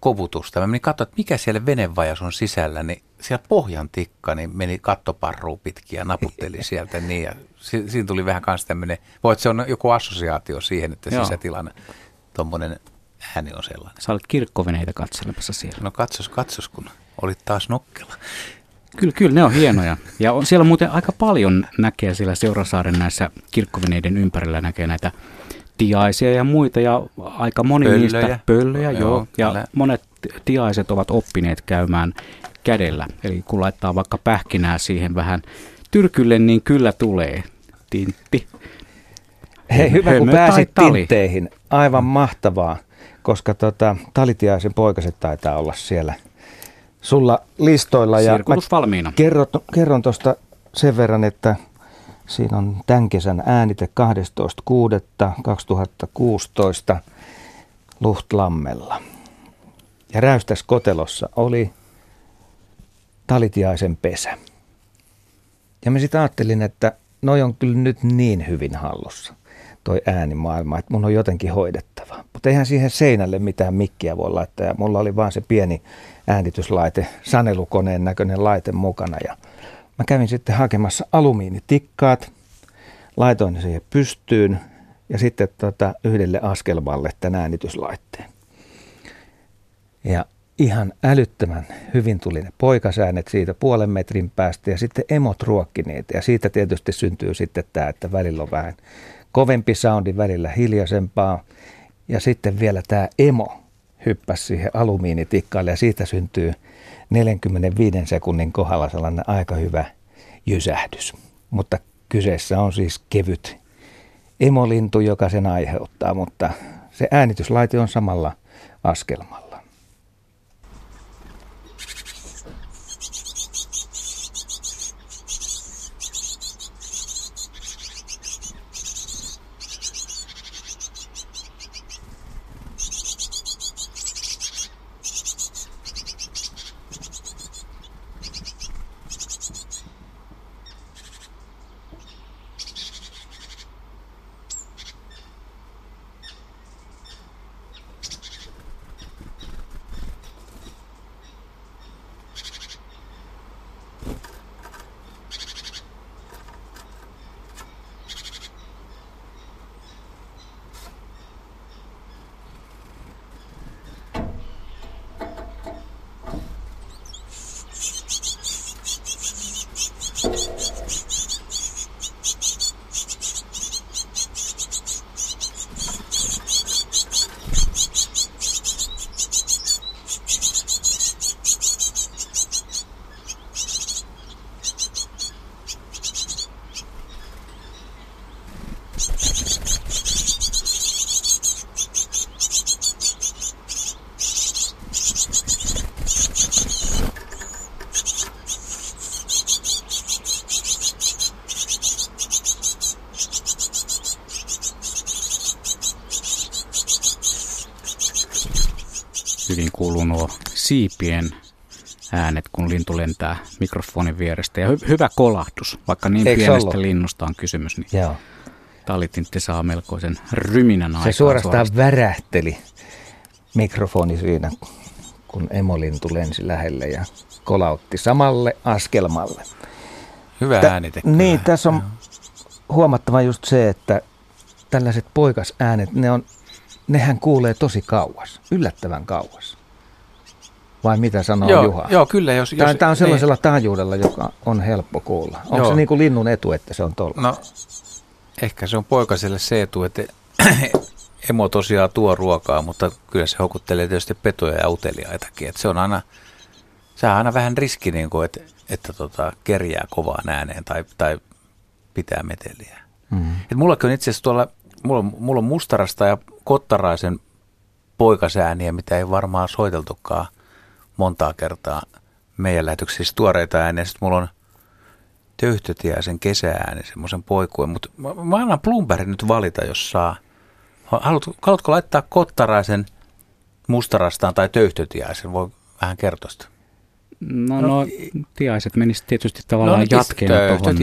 kovutusta. Mä menin katsoa, että mikä siellä venevajas on sisällä, niin siellä pohjan tikka niin meni kattoparruun pitkin ja naputteli sieltä niin. Ja siinä tuli vähän kans tämmöinen, voit se on joku assosiaatio siihen, että sisätilanne, tommoinen ääni on sellainen. Sä olet kirkkoveneitä katselemassa siellä. No katsos, kun olit taas nokkela. Kyllä ne on hienoja. Ja siellä muuten aika paljon näkee siellä Seurasaaren näissä kirkkoveneiden ympärillä näkee näitä tiaisia ja muita ja aika moni niistä pöllöjä. Joo, ja monet tiaiset ovat oppineet käymään kädellä. Eli kun laittaa vaikka pähkinää siihen vähän tyrkylle, niin kyllä tulee tintti. Hei, hyvä kun pääsit tintteihin. Aivan mahtavaa, koska Talitiaisen poikaset taitaa olla siellä sulla listoilla. Sirkutus ja valmiina. Kerron tuosta sen verran, että siinä on tämän kesän äänite 12.6.2016 Luhtilammella. Ja Räystäskotelossa oli Talitiaisen pesä. Ja mä sitten ajattelin, että noi on kyllä nyt niin hyvin hallussa toi äänimaailma, että mun on jotenkin hoidettava. Mutta eihän siihen seinälle mitään mikkiä voi laittaa. Ja mulla oli vaan se pieni äänityslaite, sanelukoneen näköinen laite mukana. Ja mä kävin sitten hakemassa alumiinitikkaat, laitoin ne siihen pystyyn ja sitten yhdelle askelmalle tämän äänityslaitteen. Ja ihan älyttömän hyvin tuli ne poikasäänet siitä 0,5 metrin päästä ja sitten emot ruokki niitä. Ja siitä tietysti syntyy sitten tämä, että välillä on vähän kovempi soundi, välillä hiljaisempaa. Ja sitten vielä tämä emo hyppäsi siihen alumiinitikkaalle ja siitä syntyy 45 sekunnin kohdalla sellainen aika hyvä jysähdys. Mutta kyseessä on siis kevyt emolintu, joka sen aiheuttaa, mutta se äänityslaite on samalla askelmalla. Hyvin kuuluu nuo siipien äänet, kun lintu lentää mikrofonin vierestä. Ja hyvä kolahdus, vaikka niin eikö pienestä ollut? Linnusta on kysymys, niin joo. Talitintti saa melkoisen ryminän aikaan. Se suorastaan värähteli mikrofoni siinä, kun emolintu lensi lähelle ja kolautti samalle askelmalle. Hyvä äänite. Niin, tässä on huomattava just se, että tällaiset poikasäänet, nehän kuulee tosi kauas, yllättävän kauas. Vai mitä sanoo Juha? Joo, kyllä. Tämä on sellaisella taajuudella, joka on helppo kuulla. Onko se niin kuin linnun etu, että se on tuolla? No, ehkä se on poikaselle se etu, että emo tosiaan tuo ruokaa, mutta kyllä se houkuttelee tietysti petoja ja uteliaitakin. Että se on aina vähän riski, niin kuin, että että kerjää kovaan ääneen tai pitää meteliä. Mm. Et mullakin on itse asiassa mulla on Mustarasta ja Kottaraisen poikasääniä, mitä ei varmaan soiteltukaan montaa kertaa meidän lähetyksissä, tuoreita ääniä. Sitten mulla on Töyhtötiäisen kesääni, semmoisen poikueen, mutta mä annan Blombergin nyt valita, jos saa. Haluatko laittaa Kottaraisen Mustarastaan tai Töyhtötiäisen? Voi vähän kertoa sitä. No tiaiset menisivät tietysti tavallaan jatkeena tuohon.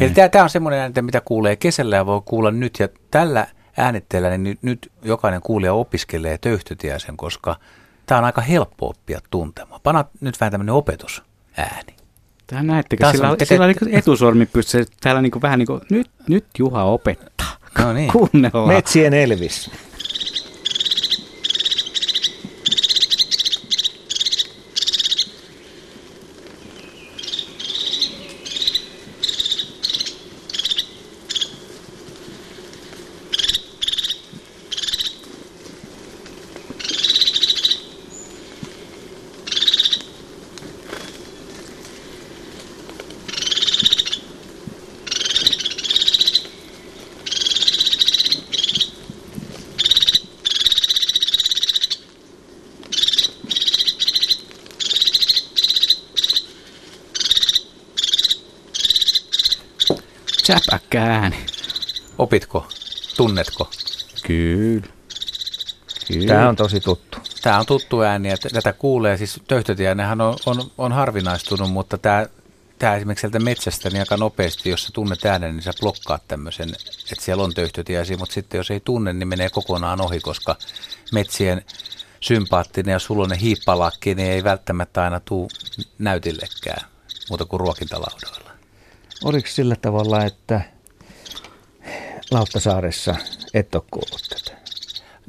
Eli tämä on semmoinen äänite, mitä kuulee kesällä ja voi kuulla nyt. Ja tällä äänitteellä niin nyt jokainen kuulija opiskelee Töyhtötiäisen, koska tämä on aika helppo oppia tuntemaan. Pana nyt vähän tämmöinen opetusääni. Tämä näettekö, sillä on etusormi pystyssä, täällä niin kuin vähän niin kuin, nyt Juha opettaa. No niin. Kuunnellaan. Metsien Elvis. Säpäkkä ääni. Opitko? Tunnetko? Kyllä. Tämä on tosi tuttu. Tämä on tuttu ääni ja tätä kuulee. Siis töyhtötiäinenhän on harvinaistunut, mutta tämä esimerkiksi sieltä metsästä niin aika nopeasti, jos sä tunnet äänen, niin sä blokkaat tämmöisen, että siellä on töyhtötiäisiä, mutta sitten jos ei tunne, niin menee kokonaan ohi, koska metsien sympaattinen ja sulonen hiippalakki niin ei välttämättä aina tule näytillekään muuta kuin ruokintalaudoilla. Oliko sillä tavalla, että Lauttasaaressa et ole kuullut tätä?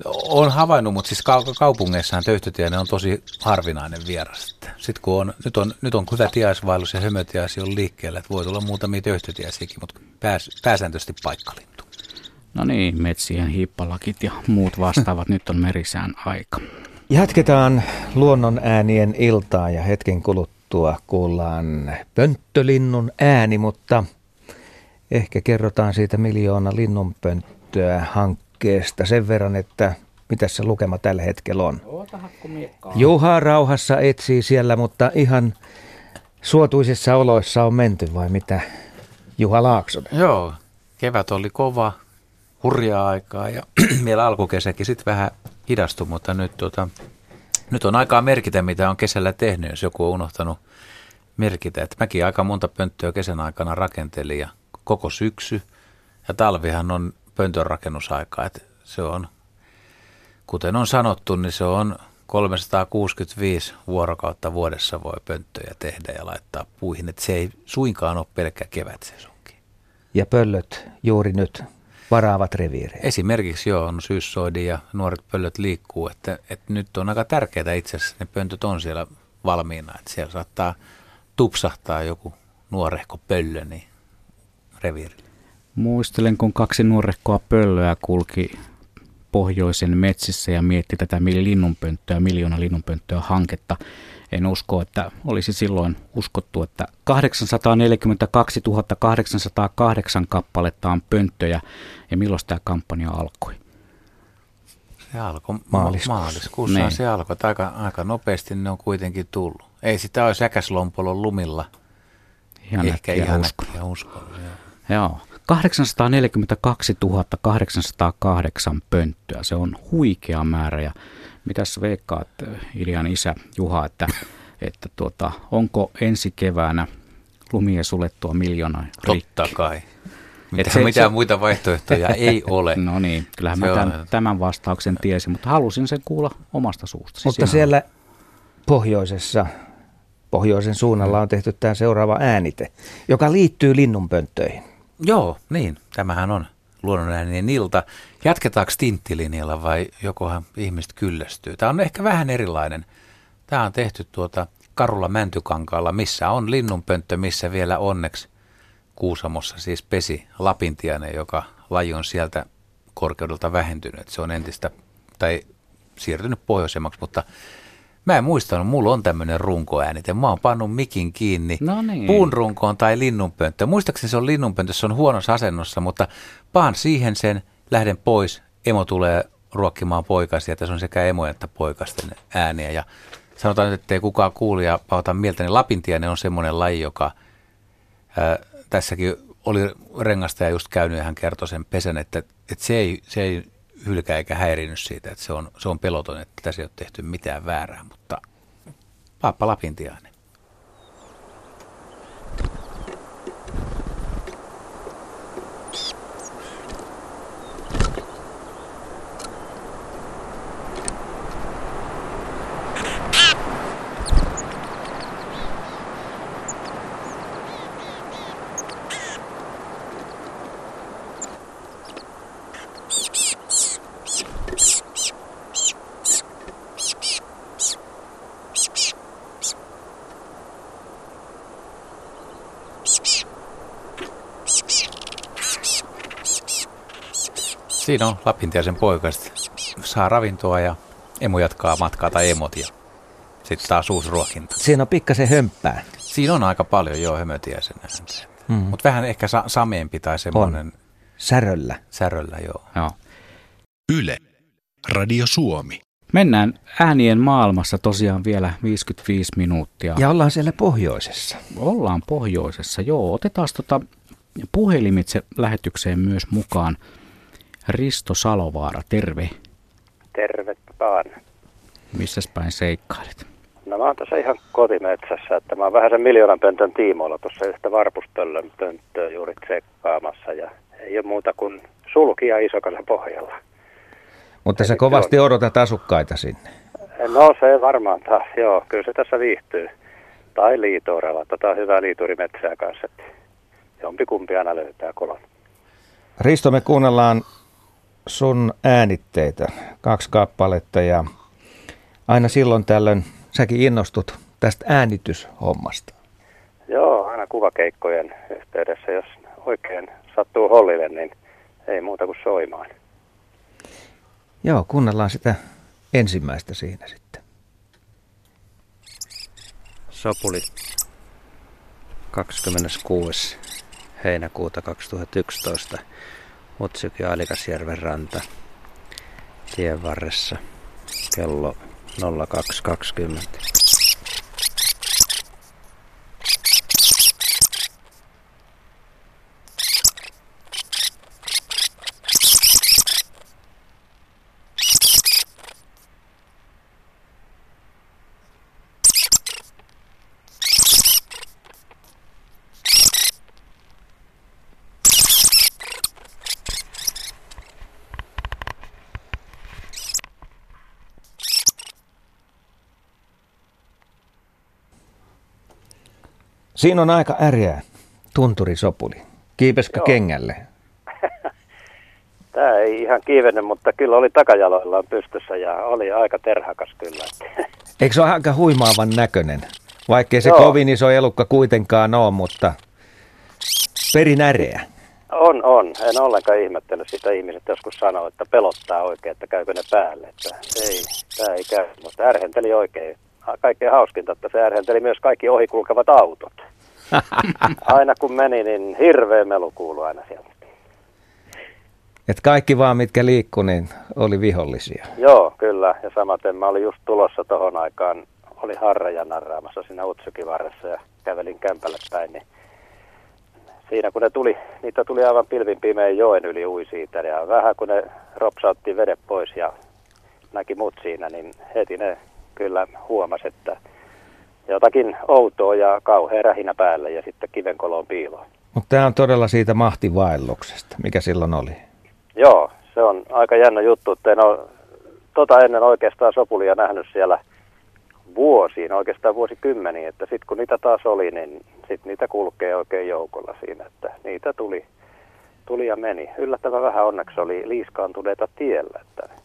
Olen havainnut, mutta siis kaupungeissahan töyhtötiäinen on tosi harvinainen vieras. Sitten kun nyt on hyvä tiaisvaellus ja hömötiäisiä on liikkeellä, että voi tulla muutamia töyhtötiäisiäkin, mutta pääsääntöisesti paikkalintu. No niin, metsien hiippalakit ja muut vastaavat. Nyt on merisään aika. Jatketaan luonnonäänien iltaa ja hetken kuluttua. Kuullaan pönttölinnun ääni, mutta ehkä kerrotaan siitä 1 miljoona linnunpönttöä hankkeesta sen verran, että mitä se lukema tällä hetkellä on. Juha rauhassa etsii siellä, mutta ihan suotuisissa oloissa on menty, vai mitä, Juha Laaksonen? Joo, kevät oli kova, hurjaa aikaa ja vielä alkukesäkin sitten vähän hidastui, mutta nyt on aikaa merkitä, mitä on kesällä tehnyt, jos joku on unohtanut merkitä. Et mäkin aika monta pönttöä kesän aikana rakentelin ja koko syksy. Ja talvihan on pöntön rakennusaikaa. Et se on, kuten on sanottu, niin se on 365 vuorokautta vuodessa voi pönttöjä tehdä ja laittaa puihin. Et se ei suinkaan ole pelkkä kevätsesonki. Ja pöllöt juuri nyt varaavat reviirejä. Esimerkiksi joo, on syyssoidi ja nuoret pöllöt liikkuu, että nyt on aika tärkeää itse asiassa, ne pöntöt on siellä valmiina, että siellä saattaa tupsahtaa joku nuorehko pöllö niin reviirille. Muistelen, kun 2 nuorehkoa pöllöä kulki pohjoisen metsissä ja mietti tätä miljoona linnunpönttöä hanketta. En usko, että olisi silloin uskottu, että 842 808 kappaletta on pönttöjä. Ja milloin tämä kampanja alkoi? Se alkoi maaliskuussa. Niin. Se alkoi, aika nopeasti ne on kuitenkin tullut. Ei sitä olisi Äkäslompolon lumilla. Ehkä ihan uskon. Joo. 842 808 pönttöä. Se on huikea määrä. Ja mitäs veikkaat, Iljan isä Juha, että onko ensi keväänä lumia sulettua miljoonaa rikki? Totta kai. Mitään muita vaihtoehtoja ei ole. No niin, kyllähän mä tämän vastauksen tiesin, mutta halusin sen kuulla omasta suustasi. Mutta siellä pohjoisessa, pohjoisen suunnalla on tehty tämä seuraava äänite, joka liittyy linnunpönttöihin. Joo, niin. Tämähän on luonnonäänien ilta. Jatketaanko tinttilinjalla vai jokohan ihmiset kyllästyy? Tämä on ehkä vähän erilainen. Tämä on tehty Karula Mäntykankaalla, missä on linnunpönttö, missä vielä onneksi Kuusamossa siis pesi lapintiainen, joka laji on sieltä korkeudelta vähentynyt. Se on siirtynyt pohjoisemmaksi, mutta Mä en muistanut, mulla on tämmöinen runkoäänite. Mä oon pannut mikin kiinni puun runkoon tai linnunpönttöön. Muistaakseni se on linnunpönttö, se on huonossa asennossa, mutta paan siihen sen, lähden pois. Emo tulee ruokkimaan poikasia, tässä on sekä emojen että poikasten ääniä. Ja sanotaan nyt, ettei kukaan kuulija pauta mieltä, niin lapintiainen on semmoinen laji, joka tässäkin oli rengastaja just käynyt ja hän kertoi sen pesän, että se ei hylkää eikä häirinyt siitä, että se on peloton, että tässä ei ole tehty mitään väärää, mutta paappa lapintiainen. Siinä on lapintiaisen poikaset. Saa ravintoa ja emu jatkaa matkaa tai emot ja sitten taas uusi ruokinta. Siinä on pikkasen hömppää. Siinä on aika paljon, joo, hömötiäisenä. Mutta vähän ehkä sameempi tai semmoinen. Säröllä. Säröllä, joo. Yle. Radio Suomi. Mennään äänien maailmassa tosiaan vielä 55 minuuttia. Ja ollaan siellä pohjoisessa. Ollaan pohjoisessa, joo. Otetaan puhelimitse lähetykseen myös mukaan. Risto Salovaara, terve. Terve vaan. Missäs päin seikkailet? No mä oon tässä ihan kotimetsässä, että mä oon vähän sen miljoonanpöntön tiimoilla tuossa yhtä varpuspöllön pönttöä juuri tsekkaamassa ja ei ole muuta kuin sulkia Isokansan pohjalla. Mutta eli sä kovasti odotat asukkaita sinne. No se varmaan taas, joo, kyllä se tässä viihtyy. Tai liitoorava, tätä on hyvää liiturimetsää kanssa, että jompikumpi aina löytää kolon. Risto, me kuunnellaan sun äänitteitä, 2 kappaletta ja aina silloin tällöin säkin innostut tästä äänityshommasta. Joo, aina kuvakeikkojen yhteydessä, jos oikein sattuu hollille, niin ei muuta kuin soimaan. Joo, kuunnellaan sitä ensimmäistä siinä sitten. Sopuli 26. heinäkuuta 2011, Mutsukyäilikasjärven ranta tien varressa, kello 02.20. Siinä on aika äreä tunturisopuli. Kiipeskö kengälle? Tää ei ihan kiivennyt, mutta kyllä oli takajaloillaan pystyssä ja oli aika terhakas kyllä. Eikö se ole aika huimaavan näköinen? Vaikkei se kovin iso elukka kuitenkaan ole, mutta perin äreä. On. En ollenkaan ihmettänyt sitä, ihmiset joskus sanoo, että pelottaa oikein, että käykö ne päälle. Että ei, tää ei käy, mutta ärhenteli oikein. Kaikkein hauskinta, että se ärhenteli myös kaikki ohikulkevat autot. Aina kun meni, niin hirveä melu kuului aina sieltä. Et kaikki vaan, mitkä liikkui, niin oli vihollisia. Joo, kyllä. Ja samaten mä olin just tulossa tohon aikaan. Oli harreja narraamassa siinä Utsukivarressa ja kävelin kämpälle päin. Niin siinä kun ne tuli, niitä tuli aivan pilvin pimeän joen yli ui siitä. Ja vähän kun ne ropsautti vedet pois ja näki mut siinä, niin heti ne kyllä huomasi, että jotakin outoa ja kauhea rähinä päälle ja sitten kivenkoloon piiloon. Mutta tämä on todella siitä mahtivaelluksesta, mikä silloin oli. Joo, se on aika jännä juttu, että en ole ennen oikeastaan sopulia nähnyt siellä vuosiin, oikeastaan vuosikymmeniin, että sitten kun niitä taas oli, niin sitten niitä kulkee oikein joukolla siinä, että niitä tuli ja meni. Yllättävän vähän onneksi oli liiskaantuneita tiellä, että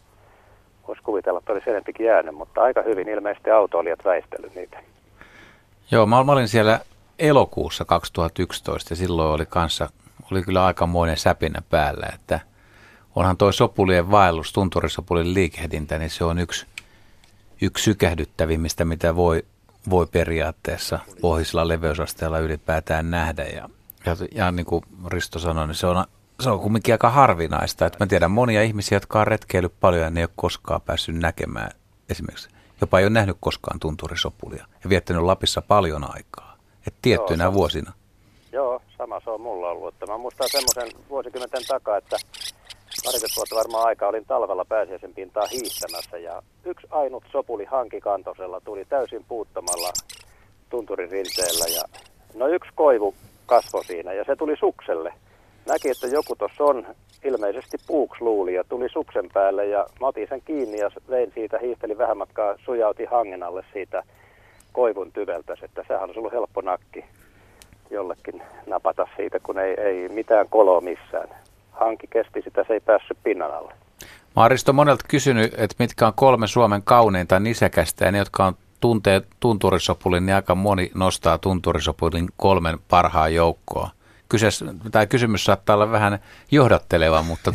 voisi kuvitella, että olisi enempikin jäänyt, mutta aika hyvin ilmeisesti autoilijat väistellyt niitä. Joo, mä olin siellä elokuussa 2011 ja silloin oli kyllä aikamoinen säpinä päällä, että onhan toi sopulien vaellus, tunturisopulien liikehdintä, niin se on yksi yksi sykähdyttävimmistä, mitä voi periaatteessa pohjoisilla leveysasteella ylipäätään nähdä. Ja niin kuin Risto sanoi, niin se on kumminkin aika harvinaista. Että mä tiedän monia ihmisiä, jotka on retkeillyt paljon ja ne ei ole koskaan päässyt näkemään. Esimerkiksi jopa ei ole nähnyt koskaan tunturisopulia ja viettänyt Lapissa paljon aikaa. Että tiettynä vuosina. Joo, sama se on mulla ollut. Mä muistan semmoisen vuosikymmenten takaa, että parikymmentä vuotta varmaan aikaa olin talvella pääsiäisen pintaan hiihtämässä ja yksi ainut sopuli hankikantosella tuli täysin puuttomalla tunturin rinteellä ja no yksi koivu kasvoi siinä ja se tuli sukselle. Näki, että joku tuossa on, ilmeisesti puuksi luuli ja tuli suksen päälle ja mä otin sen kiinni ja vein siitä, hiihtelin vähän matkaa, sujautin hangen alle siitä koivun tyveltäs, että sehän olisi ollut helppo nakki jollekin napata siitä, kun ei mitään koloa missään. Hanki kesti sitä, se ei päässyt pinnan alle. Mä oon Risto monelta kysynyt, että mitkä on 3 Suomen kauneinta nisäkästä, ja ne, jotka on tuntee tunturisopulin, niin aika moni nostaa tunturisopulin 3 parhaan joukkoon. Tämä kysymys saattaa olla vähän johdatteleva, mutta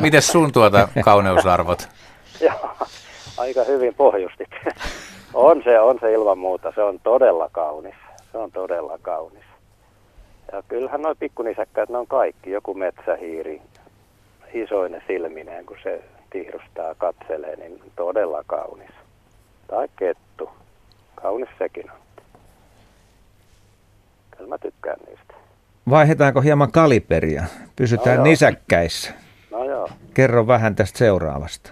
miten sun kauneusarvot? Joo, aika hyvin pohjustit. On se ilman muuta, se on todella kaunis. Se on todella kaunis. Ja kyllähän nuo pikkunisäkkäät, ne on kaikki, joku metsähiiri, isoinen silmineen, kun se tihrustaa, katselee, niin todella kaunis. Tai kettu, kaunis sekin on. Kyllä mä tykkään niistä. Vaihdetaanko hieman kaliberia? Pysytään nisäkkäissä. No joo. Kerro vähän tästä seuraavasta.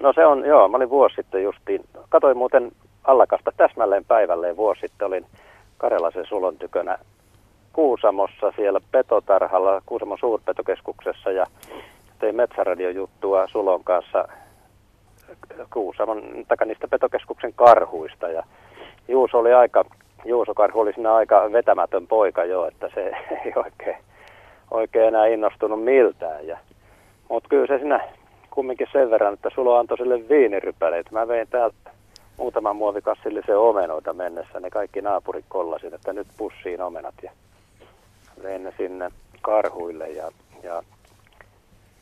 No se on, joo, mä olin vuosi sitten justiin, katoin muuten Allakasta täsmälleen päivälleen vuosi sitten, olin Karjalaisen Sulon tykönä Kuusamossa siellä petotarhalla, Kuusamon suurpetokeskuksessa ja tein metsäradiojuttua Sulon kanssa Kuusamon, taikka niistä petokeskuksen karhuista ja Juuso Karhu oli siinä aika vetämätön poika jo, että se ei oikein enää innostunut miltään. Mutta kyllä se siinä kumminkin sen verran, että Sulo antoi sille viinirypäleitä. Mä vein täältä muutaman muovikassillisen omenoita mennessä, ne kaikki naapurit kollasivat, että nyt pussiin omenat ja vein ne sinne karhuille ja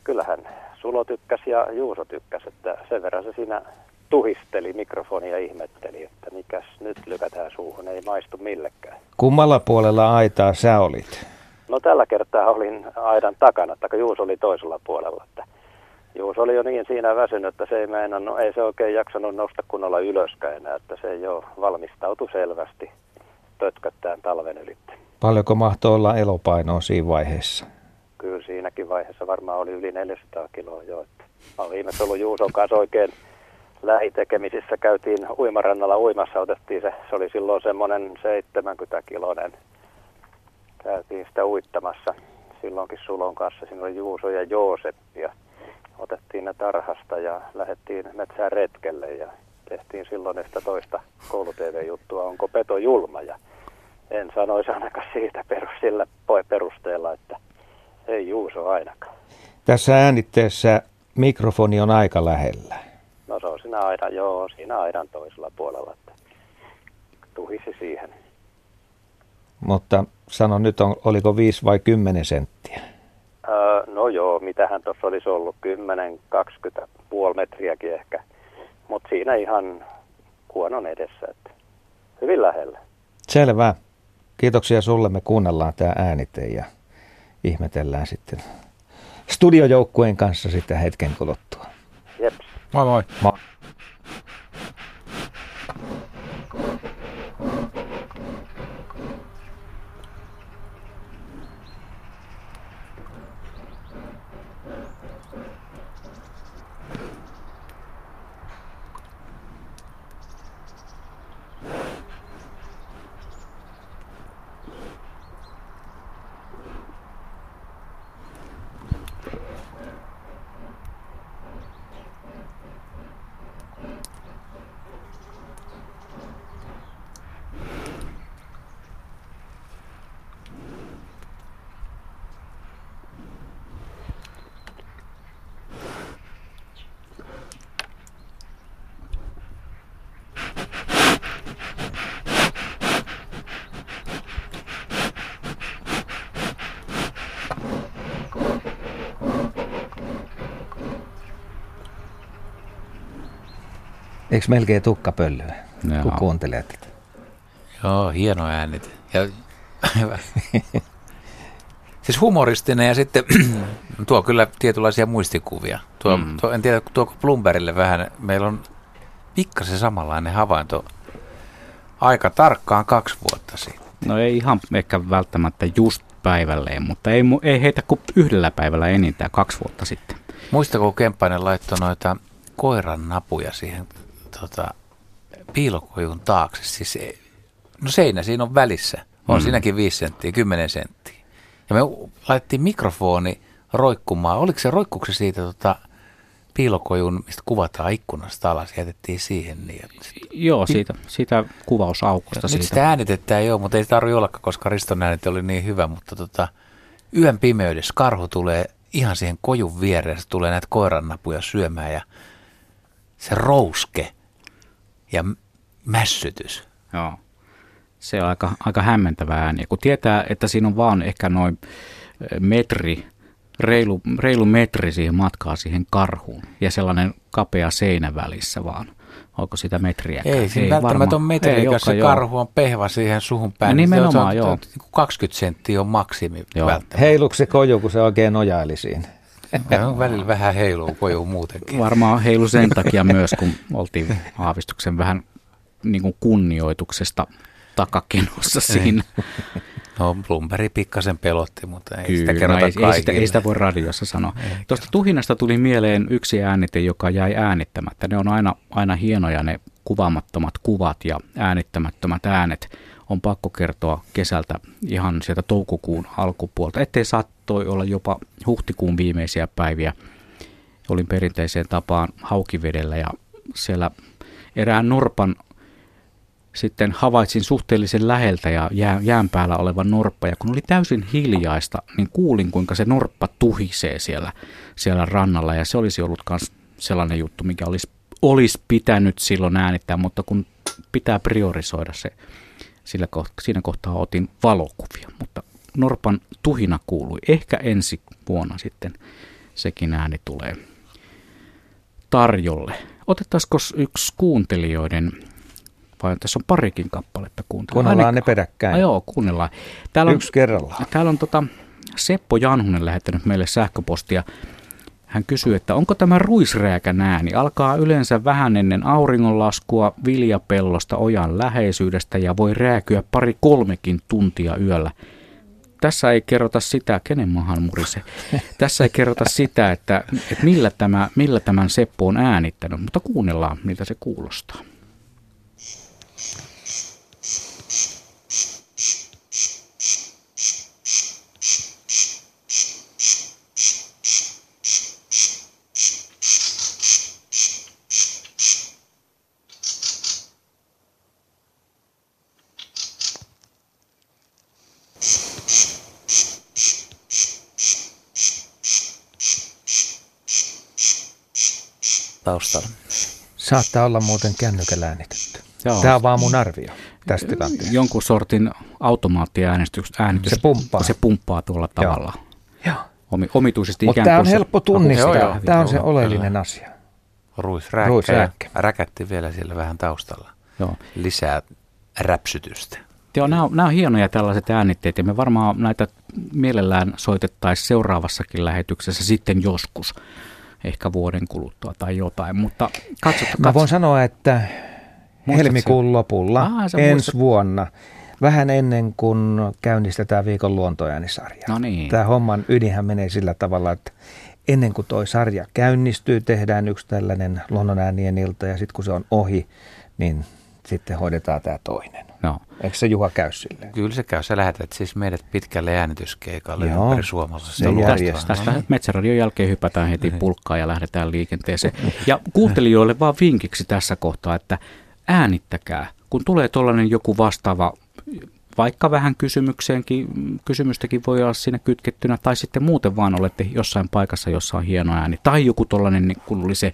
kyllähän Sulo tykkäsi ja Juuso tykkäsi, että sen verran se siinä tuhisteli mikrofonia ja ihmetteli, että mikäs nyt lykätään suuhun, ei maistu millekään. Kummalla puolella aitaa sä olit? No tällä kertaa olin aidan takana, että Juuso oli toisella puolella, että Juuso oli jo niin siinä väsynyt, että se ei se oikein jaksanut nousta kunnolla ylöskään enää, että se ei ole valmistautu selvästi tötköttään talven ylitte. Paljonko mahtoi olla elopainoa siinä vaiheessa? Kyllä siinäkin vaiheessa varmaan oli yli 400 kiloa jo. Mä olen viimeksi ollut Juuson kanssa oikein lähitekemisissä. Käytiin uimarannalla uimassa, otettiin se oli silloin semmoinen 70 kiloinen. Käytiin sitä uittamassa silloinkin Sulon kanssa, siinä oli Juuso ja Jooseppi. Otettiin ne tarhasta ja lähdettiin metsään retkelle ja tehtiin silloin sitä toista koulu-tv-juttua, onko peto julma. Ja en sanoisi ainakaan siitä sillä perusteella, että ei Juuso ainakaan. Tässä äänitteessä mikrofoni on aika lähellä. No se on siinä aidan toisella puolella, että tuhisi siihen. Mutta sano nyt, oliko 5 vai 10 senttiä? No joo, mitähän tuossa olisi ollut, 10-20,5 metriäkin ehkä, mutta siinä ihan kuonon edessä, että hyvin lähellä. Selvä. Kiitoksia sulle, me kuunnellaan tämä äänite ja ihmetellään sitten studiojoukkueen kanssa sitä hetken kuluttua. Jeps. Moi moi. Moi. Eikö melkein tukkapölyä, kun kuuntelee tätä? Joo, hieno äänet. Ja, siis humoristinen ja sitten tuo kyllä tietynlaisia muistikuvia. Tuo, en tiedä, tuoko Blombergille vähän, meillä on pikkasen samanlainen havainto aika tarkkaan 2 vuotta sitten. No ei ihan ehkä välttämättä just päivälleen, mutta ei heitä kuin yhdellä päivällä enintään 2 vuotta sitten. Muistako Kemppainen laittoi noita koiran napuja siihen piilokojun taakse? Siis, no seinä siinä on välissä. On siinäkin 5 senttiä, 10 senttiä. Ja me laitettiin mikrofoni roikkumaan. Oliko se roikkuksi siitä piilokojun, mistä kuvataan ikkunasta alas, jätettiin siihen? Niin, joo, siitä kuvausaukosta. Nyt siitä. Sitä äänitettä ei ole, mutta ei tarvitse ollakaan, koska Riston äänet oli niin hyvä. Mutta yön pimeydessä karhu tulee ihan siihen kojun viereen. Se tulee näitä koirannapuja syömään ja se rouske ja mässytys. Joo. Se on aika hämmentävä ääni. Kun tietää, että siinä on vaan ehkä noin reilu metri siihen matkaa siihen karhuun ja sellainen kapea seinä välissä vaan. Onko sitä metriäkään? Ei, siinä välttämättä on metriä, jos se karhu on pehvä siihen suhun päin. No, nimenomaan, joo. 20 senttiä on maksimi välttämättä. Heiluksi se koju, kun se oikein nojaili siinä? Välillä vähän heiluu koju muutenkin. Varmaan heilu sen takia myös, kun oltiin aavistuksen vähän niin kuin kunnioituksesta takakenossa siinä. No, Blomberg pikkasen pelotti, mutta ei kyllä, sitä kerrota kaikille. Ei sitä voi radiossa sanoa. Ei, tuosta tuhinasta tuli mieleen yksi äänite, joka jäi äänittämättä. Ne on aina hienoja ne kuvaamattomat kuvat ja äänittämättömät äänet. On pakko kertoa kesältä ihan sieltä toukokuun alkupuolta. Ettei saattoi olla jopa huhtikuun viimeisiä päiviä. Olin perinteiseen tapaan Haukivedellä ja siellä erään norpan sitten havaitsin suhteellisen läheltä ja jään päällä oleva norppa, ja kun oli täysin hiljaista, niin kuulin, kuinka se norppa tuhisee siellä rannalla, ja se olisi ollut myös sellainen juttu, mikä olisi pitänyt silloin äänittää, mutta kun pitää priorisoida se, siinä kohtaa otin valokuvia, mutta norpan tuhina kuului. Ehkä ensi vuonna sitten sekin ääni tulee tarjolle. Otettaisiko yksi kuuntelijoiden... Vai tässä on parikin kappaletta kuuntelemaan. Kuunnellaan ne peräkkäin. Joo, kuunnellaan. Täällä on, yksi kerrallaan. Täällä on Seppo Janhunen lähettänyt meille sähköpostia. Hän kysyy, että onko tämä ruisrääkän ääni? Alkaa yleensä vähän ennen auringonlaskua viljapellosta ojan läheisyydestä ja voi rääkyä 2-3 tuntia yöllä. Tässä ei kerrota sitä, kenen maahan murise. Tässä ei kerrota sitä, että millä tämän Seppo on äänittänyt, mutta kuunnellaan, miltä se kuulostaa. Taustalla. Saattaa olla muuten kännykällä äänitetty. Joo. Tämä on vaan mun arvio tästä tilanteesta. Jonkun sortin automaattiäänitys. Se pumppaa tuolla tavalla. Joo. Omituisesti ikään kuin. Mutta tämä on helppo tunnistaa. Joo. Tämä on se oleellinen asia. Ruisräkkä. Räkätti vielä siellä vähän taustalla. Joo. Lisää räpsytystä. Joo, nämä on hienoja tällaiset äänitteet, ja me varmaan näitä mielellään soitettaisiin seuraavassakin lähetyksessä sitten joskus. Ehkä vuoden kuluttua tai jotain, mutta katsotaan. Mä voin sanoa, että helmikuun lopulla ensi vuonna, vähän ennen kuin käynnistetään viikon luontoäänisarja. No niin. Tämä homman ydinhän menee sillä tavalla, että ennen kuin toi sarja käynnistyy, tehdään yksi tällainen luonnonäänien ilta, ja sitten kun se on ohi, niin sitten hoidetaan tämä toinen. No. Eikö se Juha käy silleen? Kyllä se käy. Sä lähetät siis meidät pitkälle äänityskeikalle ympäri suomalaisesta luontoa. Tästä Metsäradion jälkeen hypätään heti pulkkaan ja lähdetään liikenteeseen. Ja kuuntelijoille vaan vinkiksi tässä kohtaa, että äänittäkää. Kun tulee tuollainen joku vastaava, vaikka vähän kysymystäkin voi olla siinä kytkettynä, tai sitten muuten vaan olette jossain paikassa, jossa on hieno ääni. Tai joku tuollainen, niin kun oli se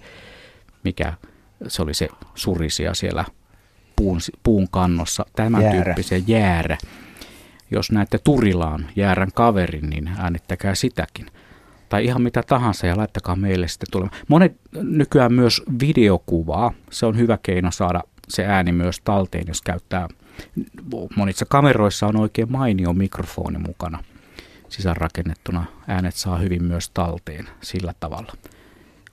surisia siellä puun kannossa, tämän tyyppisiä jäärä. Jos näette Turilaan jäärän kaverin, niin äänittäkää sitäkin. tai ihan mitä tahansa ja laittakaa meille sitten tulemaan. Monet nykyään myös videokuvaa. Se on hyvä keino saada se ääni myös talteen, jos käyttää. Monissa kameroissa on oikein mainio mikrofoni mukana sisäänrakennettuna. Äänet saa hyvin myös talteen sillä tavalla.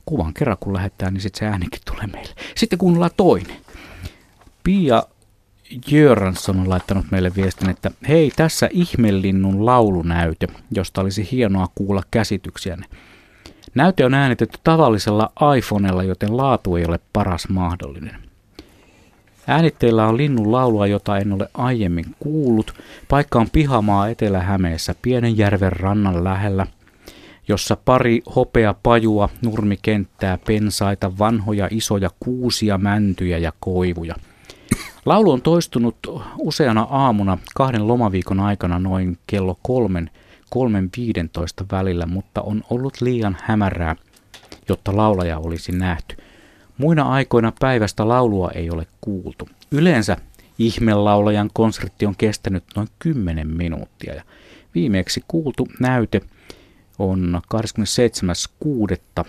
Kuvan kerran kun lähettää, niin sitten se äänikin tulee meille. Sitten kuunnellaan toinen. Pia Jöransson on laittanut meille viestin, että hei, tässä ihmelinnun laulunäyte, josta olisi hienoa kuulla käsityksiänne. Näyte on äänitetty tavallisella iPhonella, joten laatu ei ole paras mahdollinen. Äänitteillä on linnun laulua, jota en ole aiemmin kuullut. Paikka on pihamaa Etelä-Hämeessä, pienen järven rannan lähellä, jossa pari hopeapajua, nurmikenttää, pensaita, vanhoja isoja kuusia, mäntyjä ja koivuja. Laulu on toistunut useana aamuna 2 lomaviikon aikana noin kello 3:00–3:15 välillä, mutta on ollut liian hämärää, jotta laulaja olisi nähty. Muina aikoina päivästä laulua ei ole kuultu. Yleensä ihmelaulajan konsertti on kestänyt noin 10 minuuttia. Ja viimeksi kuultu näyte on 27.6.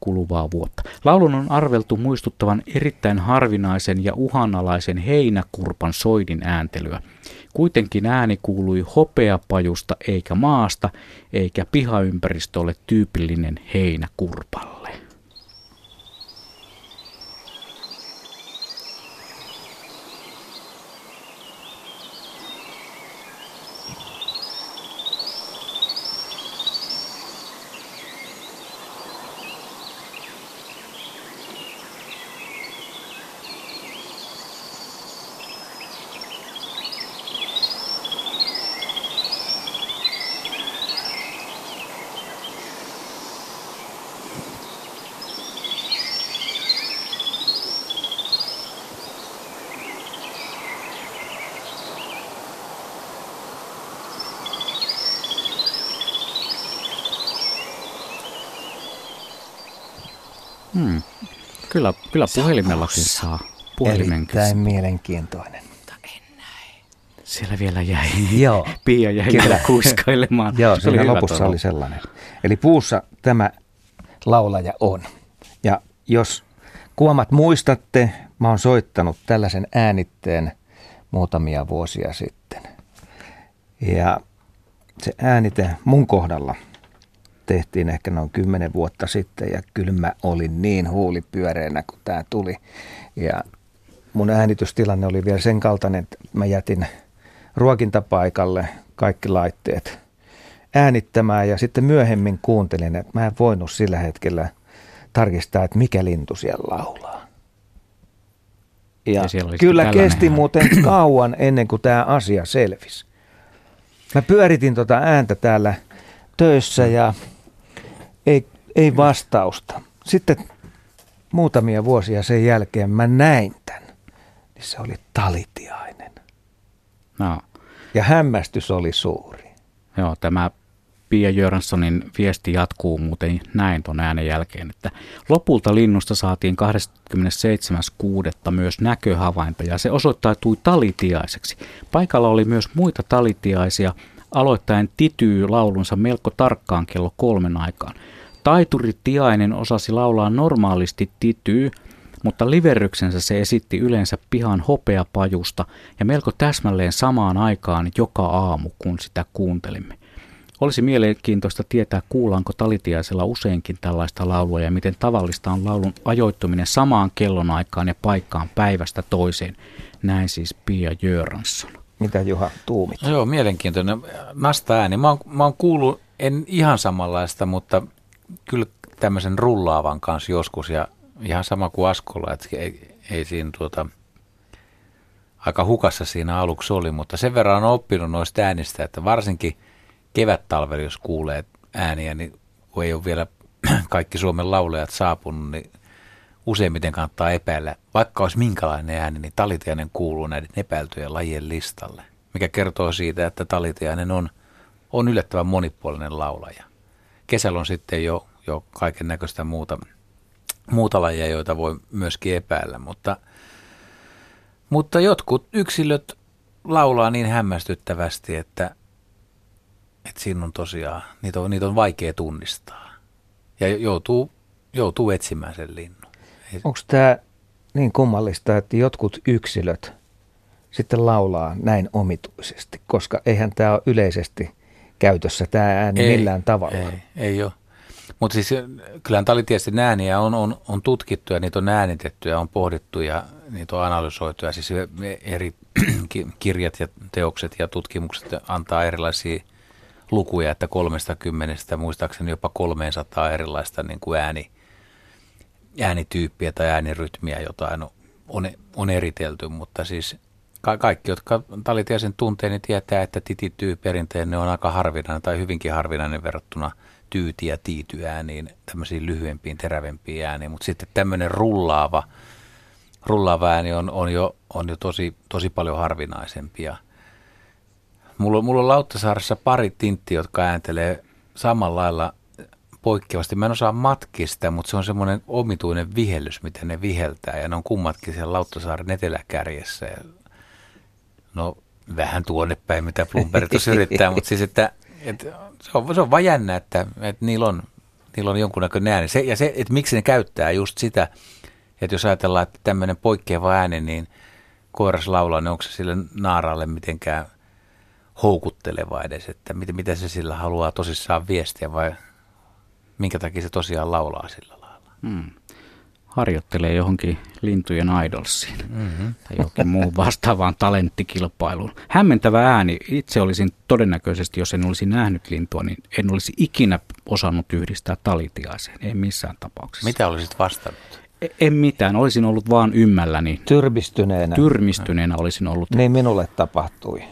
kuluvaa vuotta. Laulun on arveltu muistuttavan erittäin harvinaisen ja uhanalaisen heinäkurpan soidin ääntelyä. Kuitenkin ääni kuului hopeapajusta eikä maasta, eikä pihaympäristö ole tyypillinen heinäkurpalle. Kyllä puhelimellakin saa. Erittäin mielenkiintoinen. Mutta en näe. Siellä vielä jäi. Joo. Pia jäi vielä kuiskailemaan. Joo, siinä lopussa oli sellainen. Eli puussa tämä laulaja on. Ja jos kuomat muistatte, mä oon soittanut tällaisen äänitteen muutamia vuosia sitten. Ja se äänite mun kohdalla tehtiin ehkä noin 10 vuotta sitten ja kyllä mä olin niin huulipyöreänä, kun tää tuli. Ja mun äänitystilanne oli vielä sen kaltainen, että mä jätin ruokintapaikalle kaikki laitteet äänittämään ja sitten myöhemmin kuuntelin, että mä en voinut sillä hetkellä tarkistaa, että mikä lintu siellä laulaa. Ja kyllä kesti muuten kauan ennen kuin tää asia selvisi. Mä pyöritin tota ääntä täällä töissä ja ei vastausta. Sitten muutamia vuosia sen jälkeen mä näin tämän. Niin se oli Talitiainen. No. Ja hämmästys oli suuri. Joo, tämä Pia Jöranssonin viesti jatkuu muuten näin ton äänen jälkeen, että lopulta linnusta saatiin 27.6. myös näköhavainto ja se osoittautui talitiaiseksi. Paikalla oli myös muita talitiaisia. Aloittaen tityy laulunsa melko tarkkaan kello 3 aikaan. Taituri Tiainen osasi laulaa normaalisti tityy, mutta liverryksensä se esitti yleensä pihan hopeapajusta ja melko täsmälleen samaan aikaan joka aamu, kun sitä kuuntelimme. Olisi mielenkiintoista tietää, kuullaanko talitiaisella useinkin tällaista laulua ja miten tavallista on laulun ajoittuminen samaan kellonaikaan ja paikkaan päivästä toiseen. Näin siis Pia Jöransson. Mitä Juha tuumit? No joo, mielenkiintoinen. Nasta ääni. Mä oon kuullut, en ihan samanlaista, mutta kyllä tämmöisen rullaavan kanssa joskus. Ja ihan sama kuin Askolla, että ei siinä aika hukassa siinä aluksi oli. Mutta sen verran on oppinut noista äänistä, että varsinkin kevättalvella, jos kuulee ääniä, niin kun ei ole vielä kaikki Suomen laulajat saapunut, niin useimmiten kannattaa epäillä. Vaikka olisi minkälainen ääni, niin Talitiainen kuuluu näiden epäiltyjen lajien listalle, mikä kertoo siitä, että Talitiainen on yllättävän monipuolinen laulaja. Kesällä on sitten jo kaiken näköistä muuta lajia, joita voi myöskin epäillä, mutta jotkut yksilöt laulaa niin hämmästyttävästi, että että siinä on tosiaan, niitä on vaikea tunnistaa ja joutuu etsimään sen linnun. Onko tämä niin kummallista, että jotkut yksilöt sitten laulaa näin omituisesti, koska eihän tämä ole yleisesti käytössä tämä ääni millään tavalla? Ei ole. Mutta siis kyllähän talitiesten ääniä on tutkittu ja niitä on äänitetty ja on pohdittu ja niitä on analysoitu. Ja siis eri kirjat ja teokset ja tutkimukset antaa erilaisia lukuja, että 30 muistaakseni jopa 300 erilaista niin kuin äänityyppiä tai äänirytmiä jotain on eritelty, mutta siis kaikki, jotka talitiesten tuntee, niin tietää, että titityyperinteinen on aika harvinainen tai hyvinkin harvinainen verrattuna tyyti- ja tiityääniin, tämmöisiin lyhyempiin, terävempiin ääniin, mutta sitten tämmöinen rullaava ääni on jo tosi paljon harvinaisempia. Mulla on Lauttasaaressa pari tinttiä, jotka ääntelee samalla lailla poikkeavasti. Mä en osaa matkista, mutta se on semmoinen omituinen vihellys, mitä ne viheltää, ja ne on kummatkin siellä Lauttasaaren eteläkärjessä. No vähän tuonne päin, mitä Blomberg tuossa yrittää, mutta siis että se on vaan jännä, että niillä on jonkunnäköinen ääni. Se, että miksi ne käyttää just sitä, että jos ajatellaan, että tämmöinen poikkeava ääni, niin koiras laulaa, niin onko se sille naaraalle mitenkään houkutteleva edes, että mitä se sillä haluaa tosissaan viestiä vai minkä takia se tosiaan laulaa sillä lailla. Harjoittelee johonkin lintujen idolsiin tai johonkin muuhun vastaavaan talenttikilpailuun. Hämmentävä ääni. Itse olisin todennäköisesti, jos en olisi nähnyt lintua, niin en olisi ikinä osannut yhdistää talitiaiseen. Ei missään tapauksessa. Mitä olisit vastannut? En mitään. Olisin ollut vaan ymmälläni. Tyrmistyneenä olisin ollut. Niin minulle tapahtui.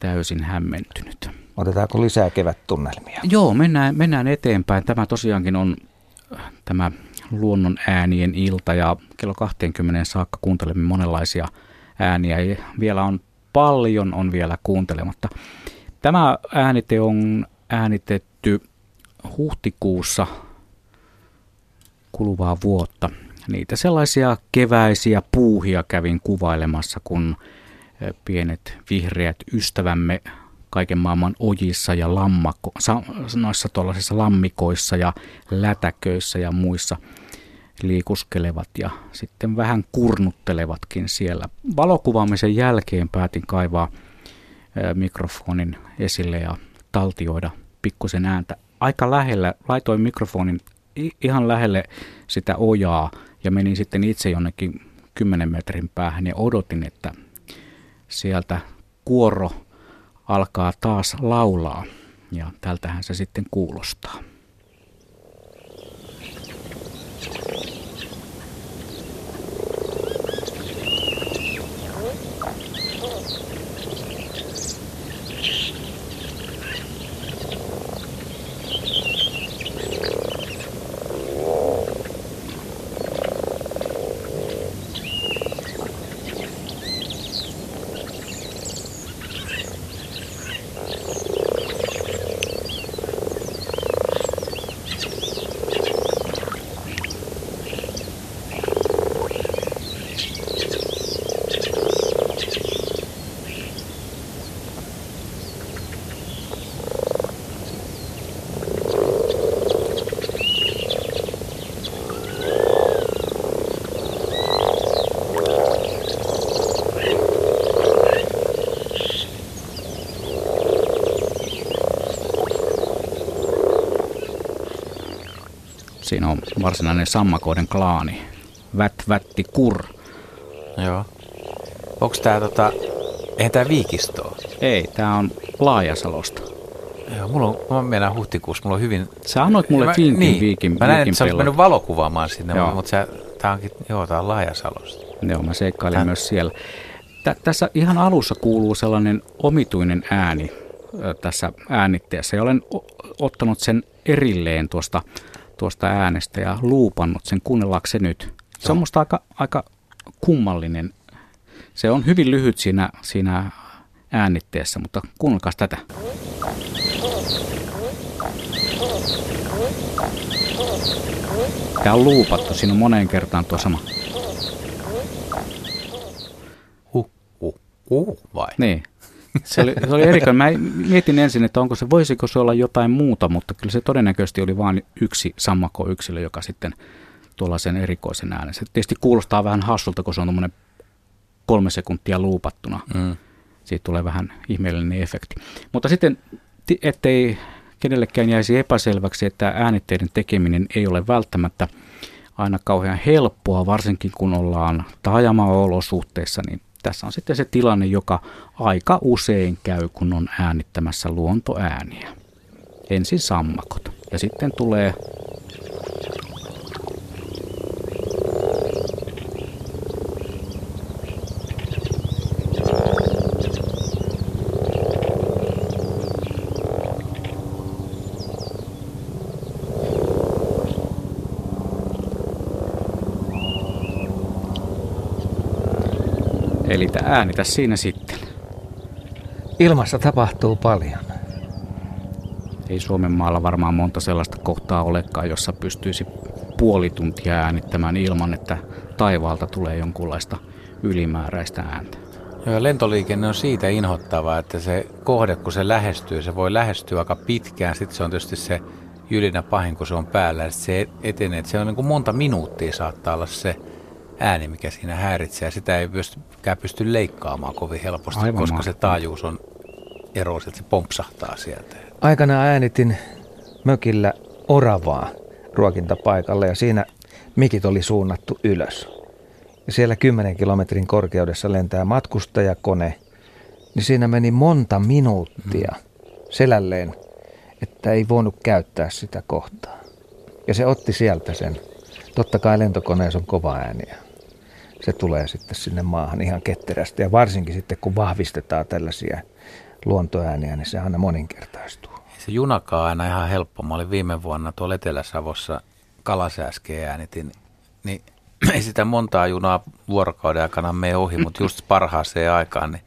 Täysin hämmentynyt. Otetaanko lisää kevättunnelmia? Joo, mennään eteenpäin. Tämä tosiaankin on tämä Luonnonäänien ilta ja kello 20 saakka kuuntelemme monenlaisia ääniä. Ja vielä on vielä kuuntelematta. Tämä äänite on äänitetty huhtikuussa kuluvaa vuotta. Niitä sellaisia keväisiä puuhia kävin kuvailemassa, kun pienet vihreät ystävämme kaiken maailman ojissa ja noissa tuollaisissa lammikoissa ja lätäköissä ja muissa liikuskelevat ja sitten vähän kurnuttelevatkin siellä. Valokuvaamisen jälkeen päätin kaivaa mikrofonin esille ja taltioida pikkusen ääntä. Aika lähellä, laitoin mikrofonin ihan lähelle sitä ojaa ja menin sitten itse jonnekin 10 metrin päähän ja odotin, että sieltä kuoro alkaa taas laulaa ja tältähän se sitten kuulostaa. Siinä on varsinainen sammakoiden klaani. Vätti kur. Joo. Onko tää eihän tää Viikistoa? Ei, tää on Laajasalosta. Joo, mä mennään huhtikuussa, mulla on hyvin... Sä annoit mulle Viikin mä näin, että sä olis mennyt valokuvaamaan sinne, mutta tää on Laajasalosta. Joo, mä seikkailin myös siellä. Tässä ihan alussa kuuluu sellainen omituinen ääni tässä äänitteessä. Ja olen ottanut sen erilleen tuosta äänestä ja luupannut sen, kuunnellaanko se nyt. Se on musta aika kummallinen. Se on hyvin lyhyt siinä äänitteessä, mutta kuunnelkaas tätä. Tää on luupattu, siinä on moneen kertaan tuo sama. Vai? Niin, Se oli erikoinen. Mä mietin ensin, että voisiko se olla jotain muuta, mutta kyllä se todennäköisesti oli vain yksi sammakoyksilö, joka sitten tuollaisen erikoisen äänen. Se tietysti kuulostaa vähän hassulta, kun se on tuommoinen 3 sekuntia luupattuna. Mm. Siitä tulee vähän ihmeellinen efekti. Mutta sitten, ettei kenellekään jäisi epäselväksi, että äänitteiden tekeminen ei ole välttämättä aina kauhean helppoa, varsinkin kun ollaan taajama-olosuhteissa, niin tässä on sitten se tilanne, joka aika usein käy, kun on äänittämässä luontoääniä. Ensin sammakot ja sitten tulee eli äänitä siinä sitten. Ilmassa tapahtuu paljon. Ei Suomen maalla varmaan monta sellaista kohtaa olekaan, jossa pystyisi puoli tuntia äänittämään ilman, että taivaalta tulee jonkunlaista ylimääräistä ääntä. Ja lentoliikenne on siitä inhottavaa, että se kohde, kun se lähestyy, se voi lähestyä aika pitkään. Sitten se on tietysti se jylinä pahin, kun se on päällä ja se etenee. Se on niin kuin monta minuuttia saattaa olla se ääni, mikä siinä häiritsee. Sitä ei pysty leikkaamaan kovin helposti, aivan koska mahtavaa. Se taajuus on ero, että se pompsahtaa sieltä. Aikanaan äänitin mökillä oravaa ruokintapaikalle ja siinä mikit oli suunnattu ylös. Ja siellä 10 kilometrin korkeudessa lentää matkustajakone, niin siinä meni monta minuuttia selälleen, että ei voinut käyttää sitä kohtaa. Ja se otti sieltä sen. Totta kai lentokoneessa on kova ääniä. Se tulee sitten sinne maahan ihan ketterästi ja varsinkin sitten kun vahvistetaan tällaisia luontoääniä, niin se aina moninkertaistuu. Ei se junakaan aina ihan helppo. Mä olin viime vuonna tuolla Etelä-Savossa Kalasääskeen äänitin, niin ei sitä montaa junaa vuorokauden aikana mene ohi, mutta just parhaaseen aikaan niin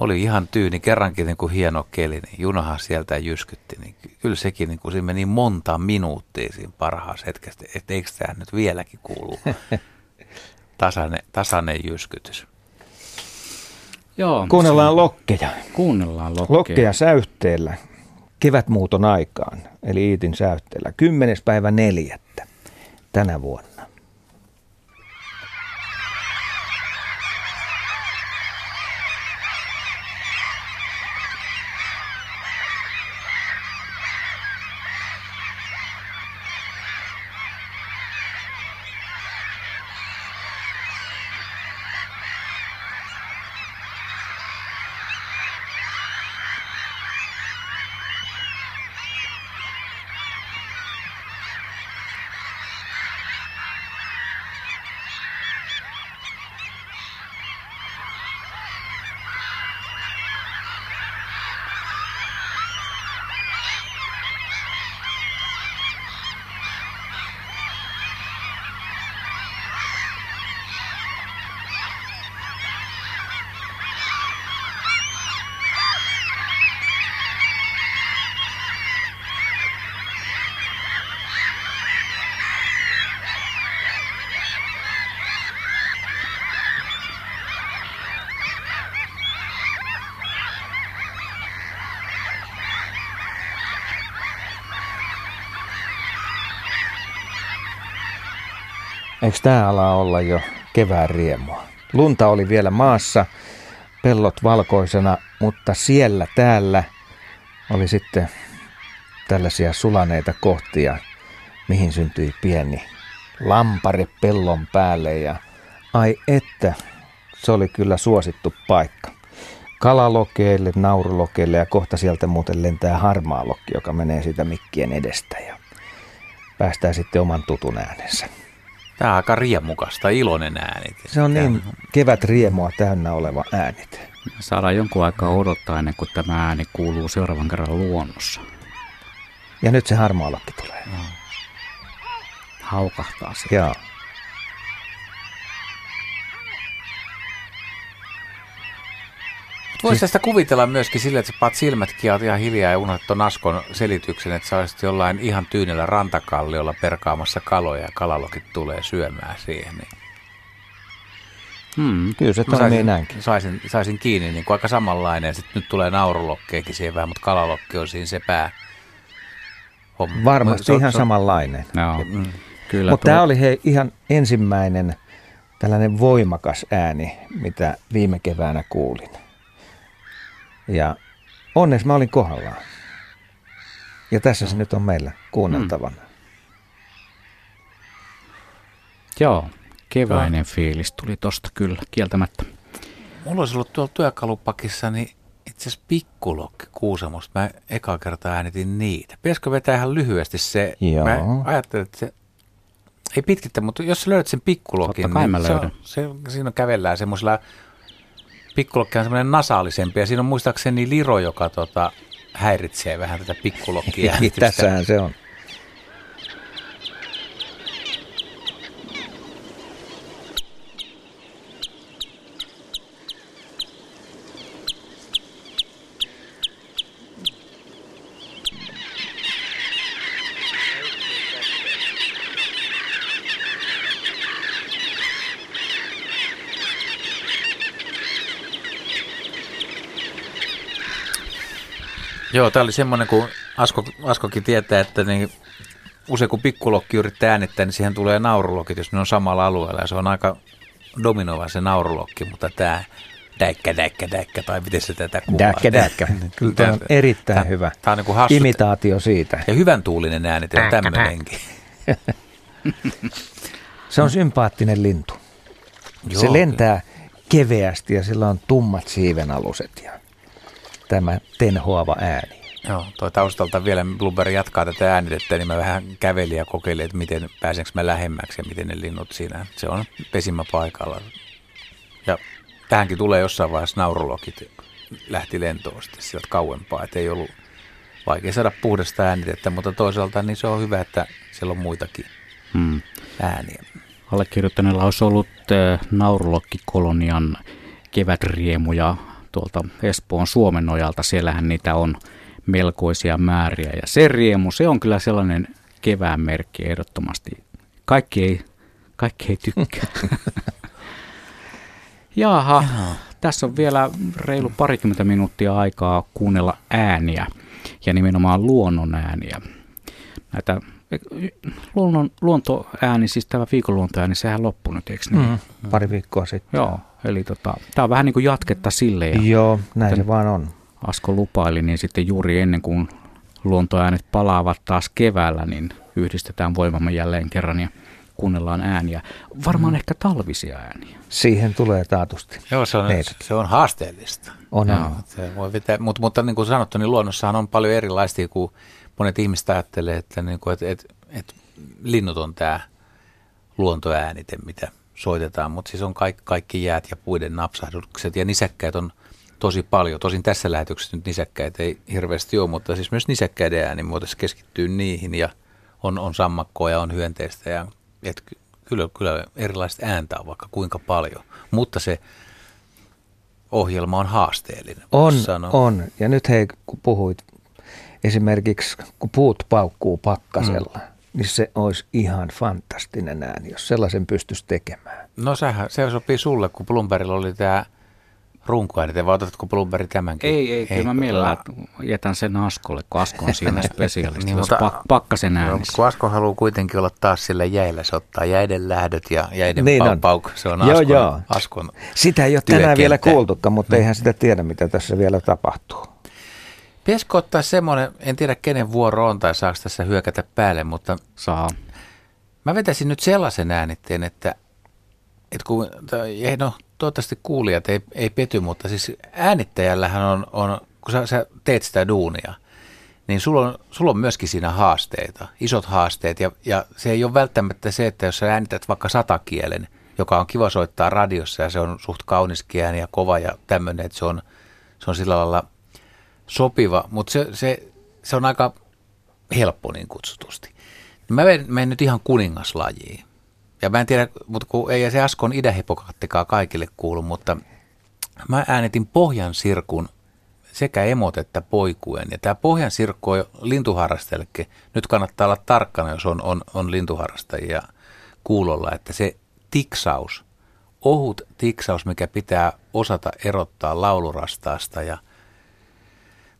oli ihan tyyni. Kerrankin niin kuin hieno keli, niin junahan sieltä jyskytti. Niin kyllä sekin niin kuin siinä meni monta minuuttia siinä parhaassa hetkessä, että eikö tämä nyt vieläkin kuulu. Tasainen jyskytys. Joo, kuunnellaan lokkeja. Lokkeja säyhteellä kevätmuuton aikaan, eli Iitin säyhteellä, 10.4. tänä vuonna. Eikö tämä ala olla jo kevään riemua? Lunta oli vielä maassa, pellot valkoisena, mutta siellä täällä oli sitten tällaisia sulaneita kohtia, mihin syntyi pieni lampare pellon päälle. Ja ai että, se oli kyllä suosittu paikka. Kalalokeille, naurulokeille ja kohta sieltä muuten lentää harmaalokki, joka menee siitä mikkien edestä ja päästään sitten oman tutun äänensä. Tämä on aika riemukasta, iloinen äänite. Se on niin kevät riemua täynnä oleva äänite. Saadaan jonkun aikaa odottaa ennen kuin tämä ääni kuuluu seuraavan kerran luonnossa. Ja nyt se harmaalokki tulee. No. Haukahtaa sitä. Joo. Voisi tästä kuvitella myöskin silleen, että sä paat silmät kiaat ihan hiljaa ja unohdat ton Askon selityksen, että sä olisit jollain ihan tyynellä rantakalliolla perkaamassa kaloja ja kalalokit tulee syömään siihen. Niin. Kyllä se toimii näinkin. Saisin kiinni niin kuin aika samanlainen. Sitten nyt tulee naurulokkeekin siihen vähän, mutta kalalokki on siinä se pää. Varmasti ihan samanlainen. No. Kyllä. Mutta tämä oli ihan ensimmäinen tällainen voimakas ääni, mitä viime keväänä kuulin. Ja onneksi mä olin kohdallaan. Ja tässä se nyt on meillä kuunneltavana. Joo, keväinen fiilis tuli tosta kyllä, kieltämättä. Mulla olisi ollut tuolla työkalupakissani itse asiassa pikkulokki Kuusamosta. Mä ekaa kertaa äänitin niitä. Pitäisikö vetää ihan lyhyesti se? Joo. Mä ajattelin, että se ei pitkittä, mutta jos sä löydät sen pikkulokin, niin siinä kävellään semmoisella. Pikkulokki on semmoinen nasaalisempi ja siinä on muistaakseni liro, joka häiritsee vähän tätä pikkulokkia. Tässähän se on. Joo, tämä oli semmoinen, kun Askokin tietää, että niin usein kun pikkulokki yrittää äänittää, niin siihen tulee naurulokit, jos ne on samalla alueella. Ja se on aika dominoiva se naurulokki, mutta tämä däkkä, tai miten se tätä kuvaa? Däkkä. Kyllä tämä on erittäin hyvä. Tämä on niin kuin hassu. Imitaatio siitä. Ja hyvän tuulinen äänite on tämmöinenkin. Se on sympaattinen lintu. Joo, se lentää keveästi ja sillä on tummat siivenaluset ja tämä tenhoava ääni. Joo, tuo taustalta vielä Blomberg jatkaa tätä äänitettä, niin mä vähän kävelin ja kokeilin, että miten pääsenkö mä lähemmäksi ja miten ne linnut siinä. Se on pesimäpaikalla. Ja tähänkin tulee jossain vaiheessa naurulokit lähti lentoon sitten sieltä kauempaa, että ei ollut vaikea saada puhdasta äänitettä, mutta toisaalta niin se on hyvä, että siellä on muitakin ääniä. Allekirjoittaneella olisi ollut naurulokkikolonian kevätriemuja tuolta Espoon Suomen nojalta. Siellähän niitä on melkoisia määriä ja se riemu, se on kyllä sellainen kevään merkki ehdottomasti. Kaikki ei tykkää. Jaha, tässä on vielä reilu parikymmentä minuuttia aikaa kuunnella ääniä ja nimenomaan luonnon ääniä. Näitä luontoääni, siis tämä viikon luontoääni, sehän loppui nyt, eikö niin? Pari viikkoa sitten. Joo. Eli tämä on vähän niin kuin jatketta silleen. Joo, näin se vaan on. Asko lupaili, niin sitten juuri ennen kuin luontoäänet palaavat taas keväällä, niin yhdistetään voimamme jälleen kerran ja kuunnellaan ääniä. Varmaan ehkä talvisia ääniä. Siihen tulee taatusti. Joo, se on haasteellista. On. Joo, se voi vetää, mutta niin kuin sanottu, niin luonnossahan on paljon erilaisia, kuin monet ihmiset ajattelee, että niin kuin, et linnut on tämä luontoäänite, mitä soitetaan, mutta siis on kaikki jäät ja puiden napsahdukset ja nisäkkäät on tosi paljon. Tosin tässä lähetyksessä nyt nisäkkäitä ei hirveästi ole, mutta siis myös nisäkkäiden ääni muodossa keskittyy niihin ja on sammakkoa ja on hyönteistä ja kyllä erilaista ääntä on vaikka kuinka paljon, mutta se ohjelma on haasteellinen. On. Ja nyt hei, kun puhuit esimerkiksi, kun puut paukkuu pakkasella, niin se olisi ihan fantastinen ääni, jos sellaisen pystyisi tekemään. No se sopii sulle, kun Blombergilla oli tämä runkoääni. Vai otatko Blomberg tämänkin? Ei, mä mielellään jätän sen Askolle, kun Asko on siinä spesiaalisti, niin, jos pakkasen äänissä. Kun Asko haluaa kuitenkin olla taas sille jäillä, se ottaa jäiden lähdöt ja jäiden niin pauk. Se on Askon sitä ei ole tänään vielä kuultukaan, mutta eihän sitä tiedä, mitä tässä vielä tapahtuu. Pitäisikö ottaa semmoinen, en tiedä kenen vuoro on tai saako tässä hyökätä päälle, mutta saa. Mä vetäisin nyt sellaisen äänitteen, että kun, toivottavasti kuulijat ei pety, mutta siis äänittäjällähän on kun sä teet sitä duunia, niin sulla on myöskin siinä haasteita, isot haasteet ja se ei ole välttämättä se, että jos sä äänität vaikka 100 kielen, joka on kiva soittaa radiossa ja se on suht kauniskin ääni ja kova ja tämmöinen, että se on sillä lailla sopiva, mutta se on aika helppo niin kutsutusti. Mä menen nyt ihan kuningaslajiin. Ja mä en tiedä, mutta kun ei se Askon idähipokattikaan kaikille kuulu, mutta mä äänitin pohjansirkun sekä emot että poikuen. Ja tämä pohjansirkku on lintuharrastajallekin. Nyt kannattaa olla tarkkana, jos on lintuharrastajia kuulolla, että se tiksaus ohut tiksaus, mikä pitää osata erottaa laulurastaasta ja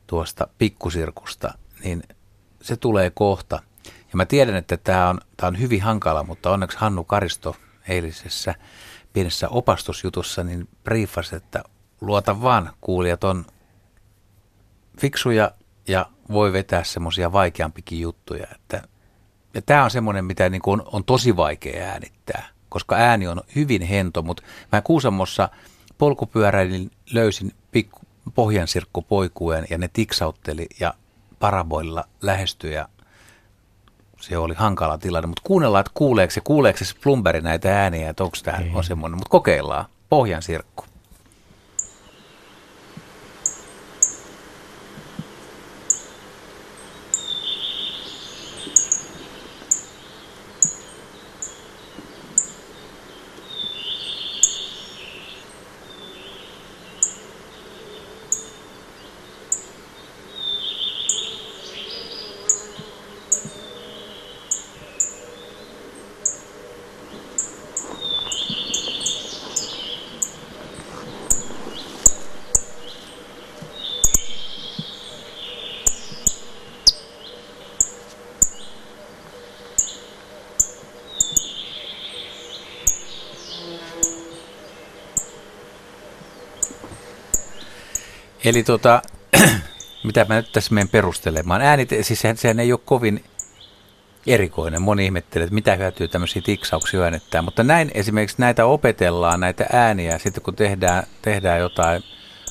tuosta pikkusirkusta, niin se tulee kohta. Ja mä tiedän, että tämä on hyvin hankala, mutta onneksi Hannu Karisto eilisessä pienessä opastusjutussa niin briefasi, että luota vaan, kuulijat on fiksuja ja voi vetää semmoisia vaikeampikin juttuja. Ja tämä on semmoinen, mitä niin kuin on tosi vaikea äänittää, koska ääni on hyvin hento, mutta mä Kuusamossa polkupyöräilin, löysin pohjansirkkupoikueen ja ne tiksautteli ja paraboilla lähestyi ja se oli hankala tilanne, mutta kuunnellaan, että kuuleeko se Blomberg näitä ääniä, että onko tämä on semmoinen, mutta kokeillaan. Pohjansirkku. Eli mitä mä nyt tässä menen perustelemaan. Äänit, siis sehän ei ole kovin erikoinen. Moni ihmettelee, että mitä hyötyy tämmöisiä tiksauksia äänettää. Mutta näin esimerkiksi näitä opetellaan, näitä ääniä, sitten kun tehdään jotain.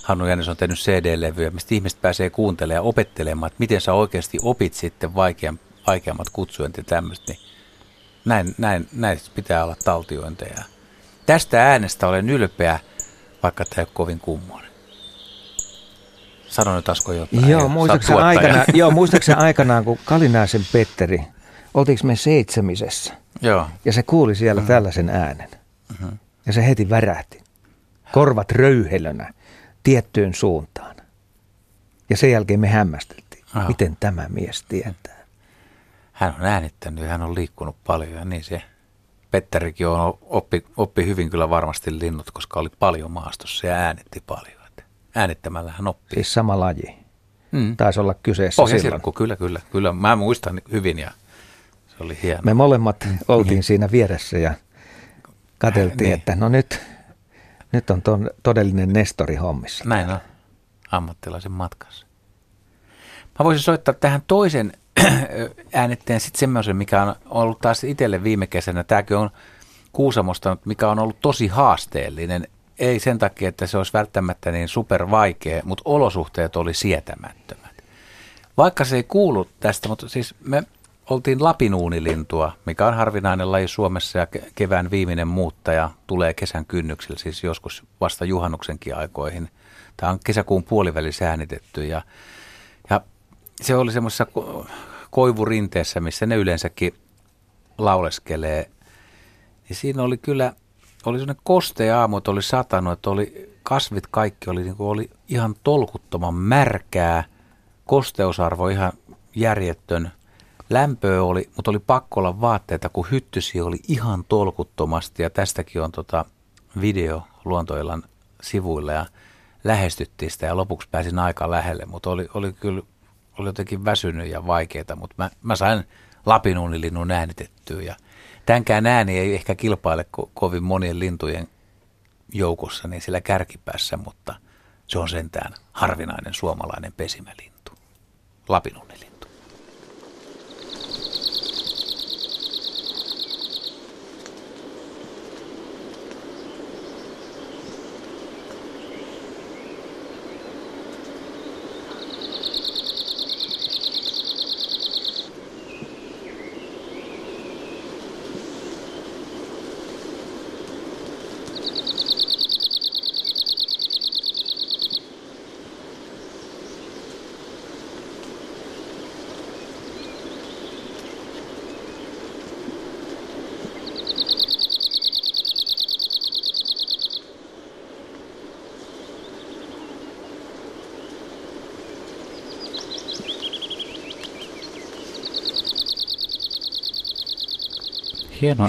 Hannu Jänis on tehnyt CD-levyä, mistä ihmiset pääsee kuuntelemaan ja opettelemaan, että miten sä oikeasti opit sitten vaikeammat kutsuentit ja tämmöistä. Niin näin pitää olla taltiointeja. Tästä äänestä olen ylpeä, vaikka tämä ei ole kovin kummoinen. Sano nyt Asko jotain. Muistaakseni aikanaan, kun Kalinääsen Petteri, oltiinko me Seitsemisessä? Joo. Ja se kuuli siellä tällaisen äänen. Mm-hmm. Ja se heti värähti. Korvat röyhelönä tiettyyn suuntaan. Ja sen jälkeen me hämmästeltiin, miten tämä mies tietää. Hän on äänittänyt ja hän on liikkunut paljon ja niin se Petterikin on oppi hyvin kyllä varmasti linnut, koska oli paljon maastossa ja äänitti paljon. Äänittämällähän oppii. Siis sama laji. Taisi olla kyseessä silloin. Kyllä. Mä muistan hyvin ja se oli hieno. Me molemmat oltiin siinä vieressä ja katseltiin, että no nyt on todellinen nestori hommissa. Näin on. Ammattilaisen matkassa. Mä voisin soittaa tähän toisen äänitteen sitten semmoisen, mikä on ollut taas itselle viime kesänä. Tämäkin on Kuusamosta, mikä on ollut tosi haasteellinen. Ei sen takia, että se olisi välttämättä niin supervaikea, mutta olosuhteet oli sietämättömät. Vaikka se ei kuulu tästä, mutta siis me oltiin lapinuunilintua, mikä on harvinainen laji Suomessa ja kevään viimeinen muuttaja tulee kesän kynnyksellä, siis joskus vasta juhannuksenkin aikoihin. Tämä on kesäkuun puolivälissä äänitetty ja se oli semmoisessa koivurinteessä, missä ne yleensäkin lauleskelee. Ja siinä oli kyllä... Oli sellainen kostea aamu, että oli satanut, että kasvit kaikki oli ihan tolkuttoman märkää, kosteusarvo ihan järjettön, lämpöä oli, mutta oli pakko olla vaatteita, kun hyttysiä oli ihan tolkuttomasti ja tästäkin on video Luontoillan sivuilla ja lähestyttiin sitä ja lopuksi pääsin aika lähelle, mutta oli jotenkin väsynyt ja vaikeaa, mutta mä sain lapinuunilinnun äänitettyä ja tämänkään ääni ei ehkä kilpaile kovin monien lintujen joukossa niin sillä kärkipäässä, mutta se on sentään harvinainen suomalainen pesimälintu, lapinuunilintu.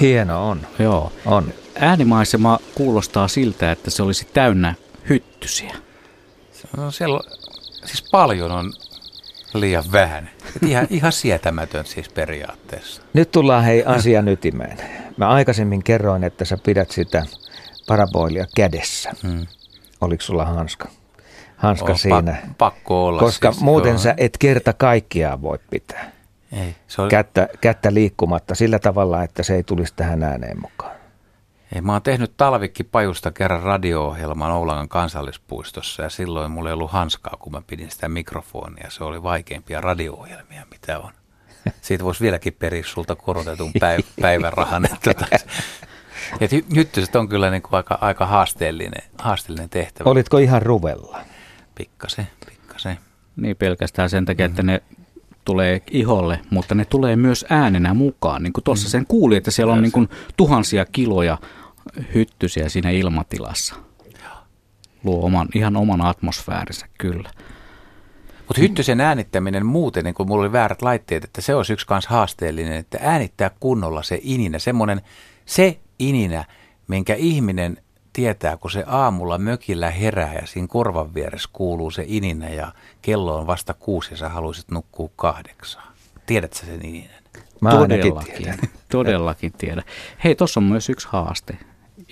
Hieno on. Joo. On. Äänimaisema kuulostaa siltä, että se olisi täynnä hyttysiä. No siellä siis paljon on liian vähän. Ihan sietämätön siis periaatteessa. Nyt tullaan hei asian ytimeen. Mä aikaisemmin kerroin, että sä pidät sitä paraboilia kädessä. Oliko sulla hanska? Hanska siinä. Pakko olla. Koska siis, muuten joo. Sä et kerta kaikkiaan voi pitää. Ei, se oli... kättä liikkumatta sillä tavalla, että se ei tulisi tähän ääneen mukaan. Ei, mä oon tehnyt Talvikki Pajusta kerran radio-ohjelman Oulangan kansallispuistossa ja silloin mulla ei ollut hanskaa, kun mä pidin sitä mikrofonia. Se oli vaikeimpia radio-ohjelmia, mitä on. Siitä voisi vieläkin periä sulta korotetun päivärahan. Nyt on kyllä niin kuin aika haasteellinen tehtävä. Olitko ihan ruvella? Pikkasen. Niin pelkästään sen takia, että ne... tulee iholle, mutta ne tulee myös äänenä mukaan. Niin kuin tuossa sen kuuli, että siellä on niin kuin tuhansia kiloja hyttysiä siinä ilmatilassa. Luo ihan oman atmosfäärinsä, kyllä. Mutta hyttysen äänittäminen muuten, niin kuin mulla oli väärät laitteet, että se olisi yksi kanssa haasteellinen, että äänittää kunnolla se ininä. Semmoinen se ininä, minkä ihminen tietää, kun se aamulla mökillä herää ja siinä korvan vieressä kuuluu se ininä ja kello on vasta 6 ja sä haluaisit nukkua 8. Tiedätkö sen ininän? Todellakin tiedän. Hei, tuossa on myös yksi haaste.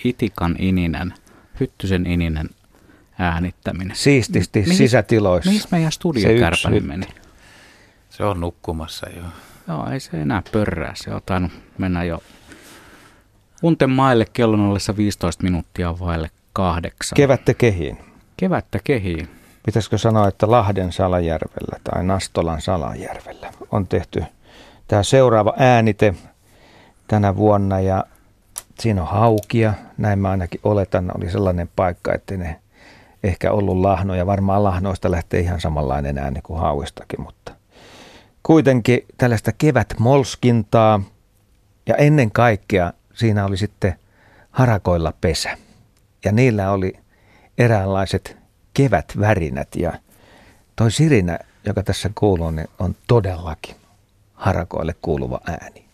Itikan ininän, hyttysen ininän äänittäminen. Siististi sisätiloissa. Mihin meidän studiokärpäni meni? Se on nukkumassa jo. Joo, ei se enää pörrää. Se on tainnut mennä jo. Unten maille kellon ollessa 15 minuuttia vaille 8. Kevättä kehiin. Pitäisikö sanoa, että Lahden Salajärvellä tai Nastolan Salajärvellä on tehty tämä seuraava äänite tänä vuonna ja siinä on haukia. Näin mä ainakin oletan, oli sellainen paikka, että ne ehkä ollut lahnoja. Varmaan lahnoista lähtee ihan samanlainen ääni kuin hauistakin, mutta kuitenkin tällaista kevätmolskintaa ja ennen kaikkea siinä oli sitten harakoilla pesä ja niillä oli eräänlaiset kevätvärinät ja toi sirinä, joka tässä kuuluu, niin on todellakin harakoille kuuluva ääni.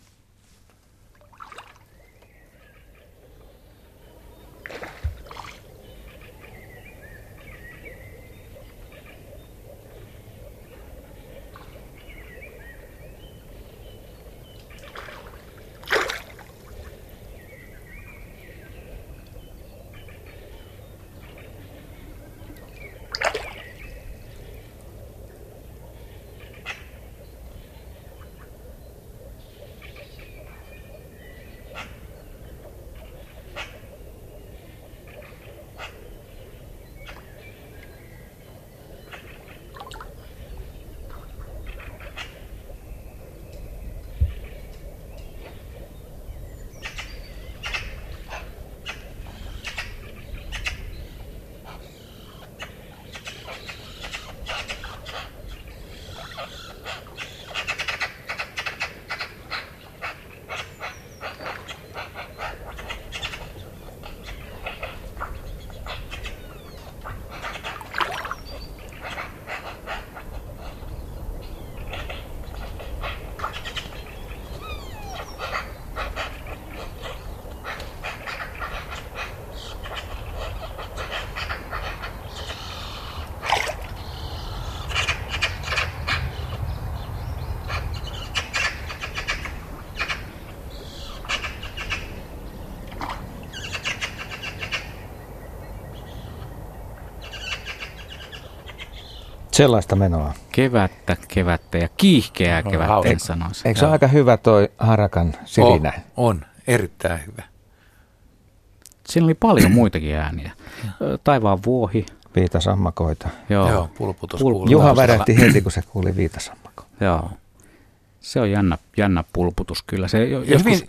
Sellaista menoa. Kevättä ja kiihkeää kevättä, en sanoisi. Eikö se ole aika hyvä toi harakan sirinä? On, erittäin hyvä. Siinä oli paljon muitakin ääniä. Taivaan vuohi. Viitasammakoita. Joo, pulputus. Juha värähti heti, kun se kuuli viitasammakoa. Joo, se on jännä pulputus kyllä. Se joskus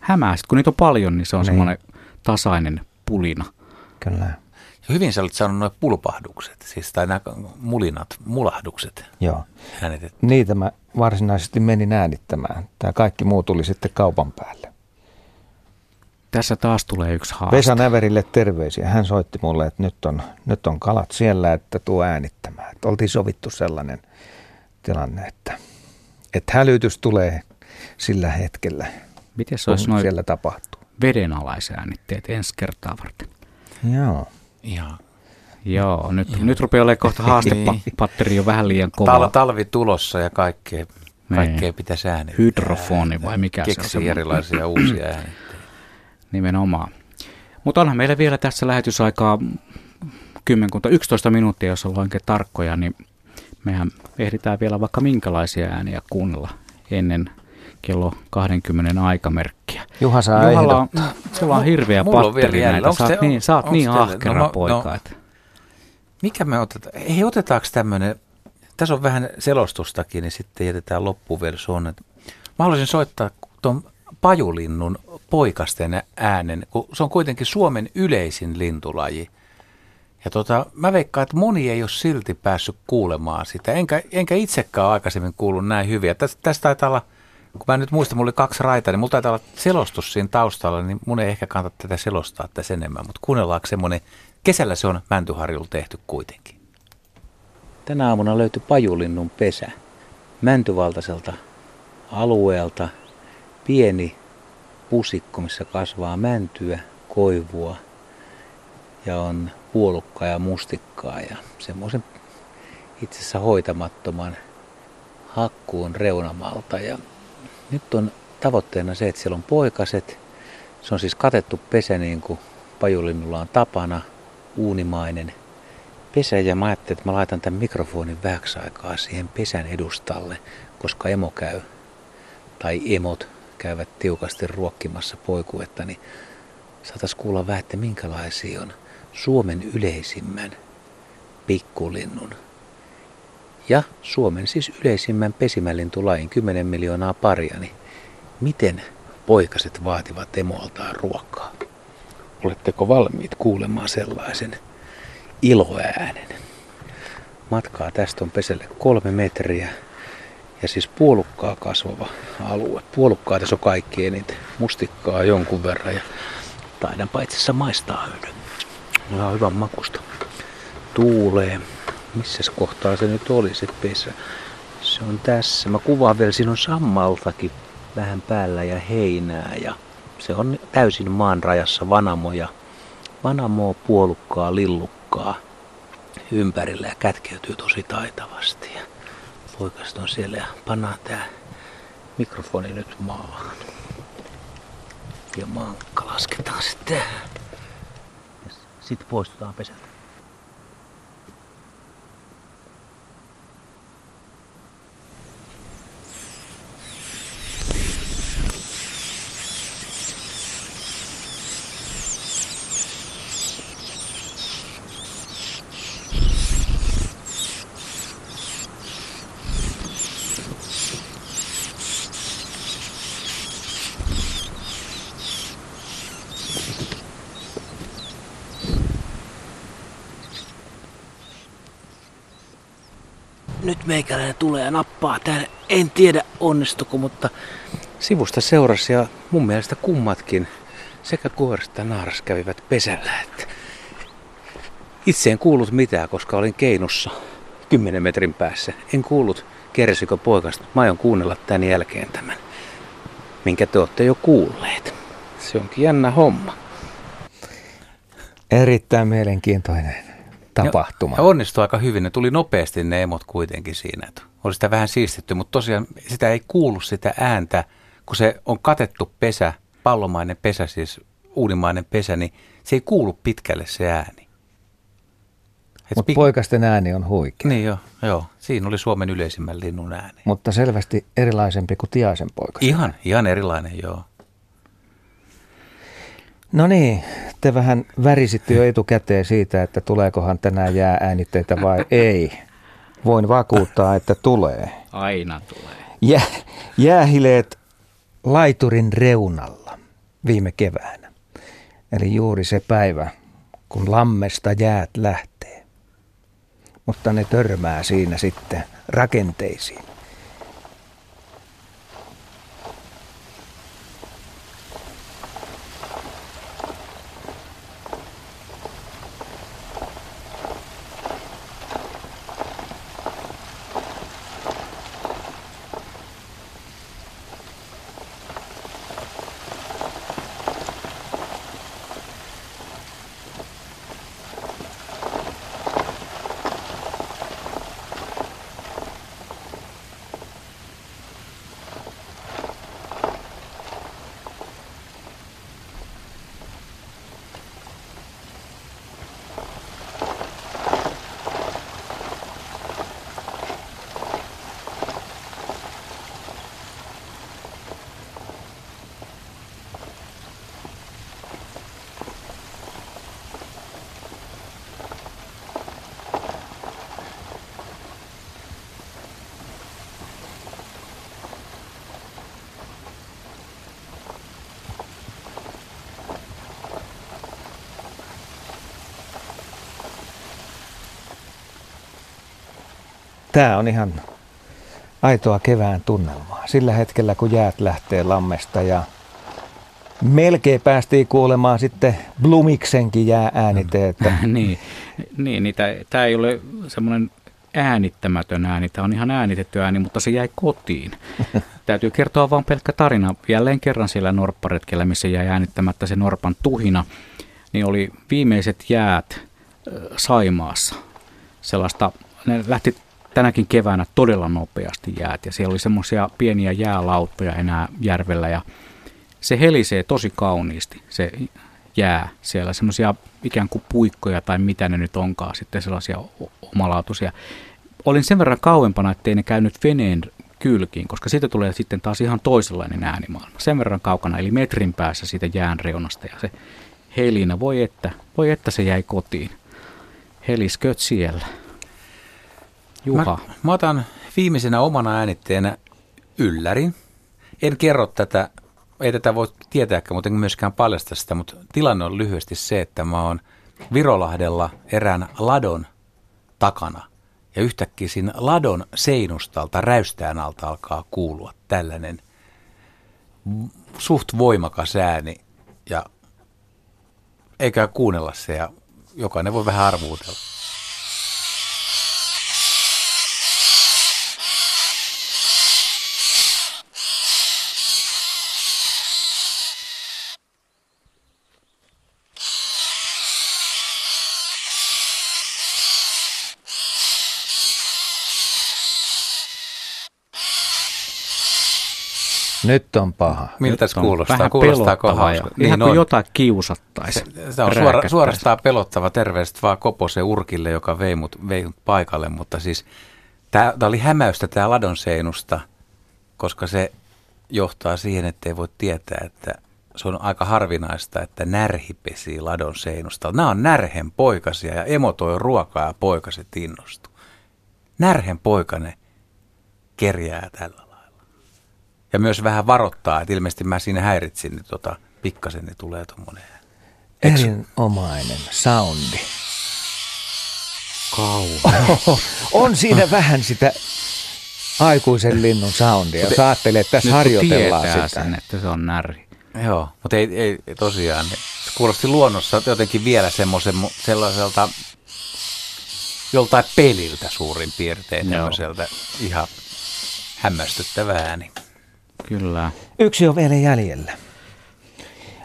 hämää, kun niitä on paljon, niin se on semmoinen tasainen pulina. Kyllä. Hyvin sä olet saanut nuo pulpahdukset, siis tai nämä mulahdukset. Joo, niitä mä varsinaisesti menin äänittämään. Tämä kaikki muu tuli sitten kaupan päälle. Tässä taas tulee yksi haaste. Vesa Näverille terveisiä. Hän soitti mulle, että nyt on kalat siellä, että tuo äänittämään. Että oltiin sovittu sellainen tilanne, että hälytys tulee sillä hetkellä, miten se olisi kun noin... siellä tapahtuu. vedenalaisäännitteet ensi kertaa varten. Joo. Joo, nyt rupeaa olemaan kohta haastepatteri on vähän liian kova. Talvi tulossa ja kaikkea pitäisi äänittää. Hydrofoni vai mikä se on. Keksi erilaisia uusia äänitteitä. Nimenomaan. Mutta onhan meillä vielä tässä lähetysaikaa 11 minuuttia, jos ollaan oikein tarkkoja, niin mehän ehditään vielä vaikka minkälaisia ääniä kuunnella ennen kello 20 aikamerkkiä. Juha saa ehdottaa. Sulla on hirveä patteri näitä. Sä oot niin ahkera poika. Mikä me otetaan? Hei, otetaanko tämmöinen? Tässä on vähän selostustakin, niin sitten jätetään loppuversioon. Mä haluaisin soittaa tuon pajulinnun poikasten äänen, kun se on kuitenkin Suomen yleisin lintulaji. Ja mä veikkaan, että moni ei ole silti päässyt kuulemaan sitä. Enkä itsekään aikaisemmin kuullut näin hyviä. Tästä taitaa olla, kun mä nyt muistan, mulla oli 2 raitaa, niin mulla taitaa olla selostus siinä taustalla, niin mun ei ehkä kannata tätä selostaa tässä enemmän. Mutta kuunnellaanko semmoinen, kesällä se on Mäntyharjulla tehty kuitenkin. Tänä aamuna löytyi pajulinnun pesä mäntyvaltaiselta alueelta. Pieni pusikko, missä kasvaa mäntyä, koivua ja on puolukkaa ja mustikkaa ja semmoisen itse asiassa hoitamattoman hakkuun reunamalta. Ja nyt on tavoitteena se, että siellä on poikaset. Se on siis katettu pesä niin kuin pajulinnulla on tapana, uunimainen pesä. Ja mä ajattelin, että mä laitan tämän mikrofonin vähäksi aikaa siihen pesän edustalle, koska emo käy tai emot käyvät tiukasti ruokkimassa poikuetta, niin saataisiin kuulla vähän, että minkälaisia on Suomen yleisimmän pikkulinnun ja Suomen siis yleisimmän pesimälintulajin 10 miljoonaa paria, niin miten poikaset vaativat emoaltaan ruokaa? Oletteko valmiit kuulemaan sellaisen iloäänen? Matkaa tästä on peselle 3 metriä ja siis puolukkaa kasvava alue. Puolukkaa tässä on kaikki eniten, mustikkaa jonkun verran ja taidanpa itse asiassa maistaa yhden. Ihan hyvän makusta. Tuulee. Missäs kohtaa se nyt oli se pesä? Se on tässä. Mä kuvaan vielä, siinä on sammaltakin vähän päällä ja heinää. Ja se on täysin maan rajassa vanamoja. Vanamoa, puolukkaa, lillukkaa ympärillä ja kätkeytyy tosi taitavasti. Ja poikaset on siellä ja pannaan tää mikrofoni nyt maahan. Ja mankka lasketaan sitten. Sitten poistutaan pesältä. Nyt meikäläinen tulee ja nappaa tän. En tiedä onnistuko, mutta sivusta seurasi ja mun mielestä kummatkin sekä kuoris että naaras kävivät pesällä. Että itse en kuullut mitään, koska olin keinussa 10 metrin päässä. En kuullut kersikö poikasta. Mä aion kuunnella tän jälkeen tämän, minkä te ootte jo kuulleet. Se onkin jännä homma. Erittäin mielenkiintoinen tapahtuma. Ja onnistui aika hyvin. Ne tuli nopeasti ne emot kuitenkin siinä. Oli sitä vähän siistetty, mutta tosiaan sitä ei kuulu sitä ääntä, kun se on katettu pesä, pallomainen pesä, siis uunimainen pesä, niin se ei kuulu pitkälle se ääni. Mutta poikasten ääni on huikea. Niin joo. Siinä oli Suomen yleisimmän linnun ääni. Mutta selvästi erilaisempi kuin Tiaisen poikasten. Ihan erilainen, joo. No niin, te vähän värisitte jo etukäteen siitä, että tuleekohan tänään jää äänitteitä vai ei. Voin vakuuttaa, että tulee. Aina tulee. Jäähileet laiturin reunalla viime keväänä. Eli juuri se päivä, kun lammesta jäät lähtee. Mutta ne törmää siinä sitten rakenteisiin. Tämä on ihan aitoa kevään tunnelmaa. Sillä hetkellä, kun jäät lähtee lammesta ja melkein päästiin kuulemaan sitten Blumiksenkin jääääniteettä. Niin, tämä ei ole semmoinen äänittämätön ääni. Tämä on ihan äänitetty ääni, mutta se jäi kotiin. Täytyy kertoa vain pelkkä tarina. Jälleen kerran siellä norpparetkellä, missä jäi äänittämättä se norpan tuhina, niin oli viimeiset jäät Saimaassa. Sellaista, ne lähti tänäkin keväänä todella nopeasti jäät ja siellä oli semmoisia pieniä jäälautoja enää järvellä ja se helisee tosi kauniisti, se jää siellä, semmoisia ikään kuin puikkoja tai mitä ne nyt onkaan, sitten sellaisia omalaatuisia. Olin sen verran kauempana, ettei ne käynyt veneen kylkiin, koska siitä tulee sitten taas ihan toisenlainen äänimaailma. Sen verran kaukana, eli metrin päässä siitä jään reunasta ja se helinä, voi että se jäi kotiin. Helisköt siellä. Juha. Mä otan viimeisenä omana äänitteenä yllärin. En kerro tätä. Ei tätä voi tietääkään, mutta en myöskään paljasta sitä, mutta tilanne on lyhyesti se, että mä oon Virolahdella erään ladon takana. Ja yhtäkkiä siinä ladon seinustalta, räystään alta alkaa kuulua tällainen suht voimakas ääni. Ja eikä kuunnella se ja jokainen voi vähän arvuutella. Nyt on paha. Miltä se kuulostaa? Vähän kuulostaa kohaa. Ihan kuin jotain kiusattaisi. Se on suorastaan pelottava. Terveiset vaan Koposen Urkille, joka vei mut paikalle. Mutta siis tämä oli hämäystä tämä ladonseinusta, koska se johtaa siihen, ettei voi tietää, että se on aika harvinaista, että närhi pesii ladonseinusta. Nämä on närhen poikasia ja emo toi ruokaa ja poikaset innostuu. Närhen poikane kerjää tällä. Ja myös vähän varoittaa, että ilmeisesti mä siinä häiritsin, niin pikkasen niin tulee tuommoinen. Erinomainen soundi. Kauan. On siinä vähän sitä aikuisen linnun soundia, jos ajattelee, että tässä harjoitellaan sitä. Sen, että se on närhi. Joo, mutta ei tosiaan. Se kuulosti luonnossa jotenkin vielä sellaiselta joltain peliltä suurin piirtein. Tämmöiseltä ihan hämmästyttävä ääni. Kyllä. Yksi on vielä jäljellä.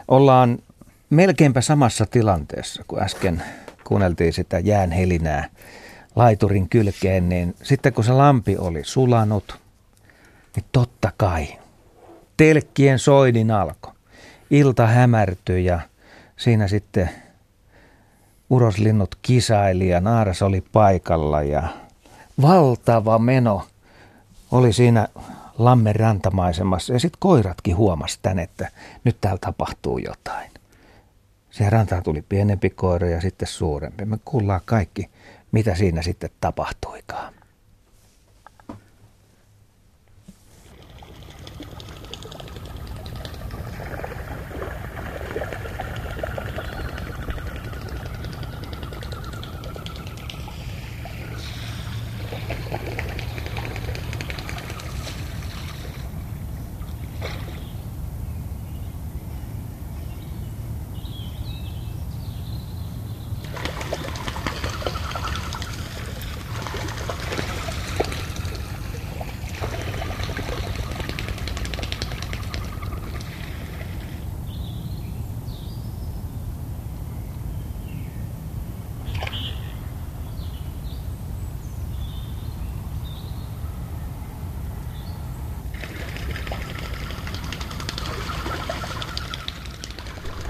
Ollaan melkeinpä samassa tilanteessa, kun äsken kuunneltiin sitä jään helinää laiturin kylkeen, niin sitten kun se lampi oli sulanut, niin totta kai telkkien soidin alkoi. Ilta hämärtyi ja siinä sitten uroslinnut kisaili ja naaras oli paikalla ja valtava meno oli siinä lammen rantamaisemassa. Ja sitten koiratkin huomasi tämän, että nyt täällä tapahtuu jotain. Siihen rantaan tuli pienempi koira ja sitten suurempi. Me kuullaan kaikki, mitä siinä sitten tapahtuikaan.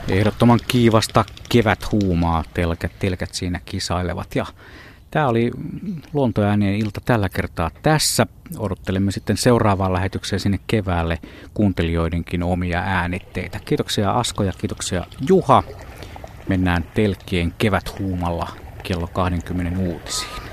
Ehdottoman kiivasta keväthuumaa, telkät siinä kisailevat ja tämä oli Luontoäänien ilta tällä kertaa tässä. Odottelemme sitten seuraavaan lähetykseen sinne keväälle kuuntelijoidenkin omia äänitteitä. Kiitoksia Asko ja kiitoksia Juha. Mennään telkkien keväthuumalla kello 20 uutisiin.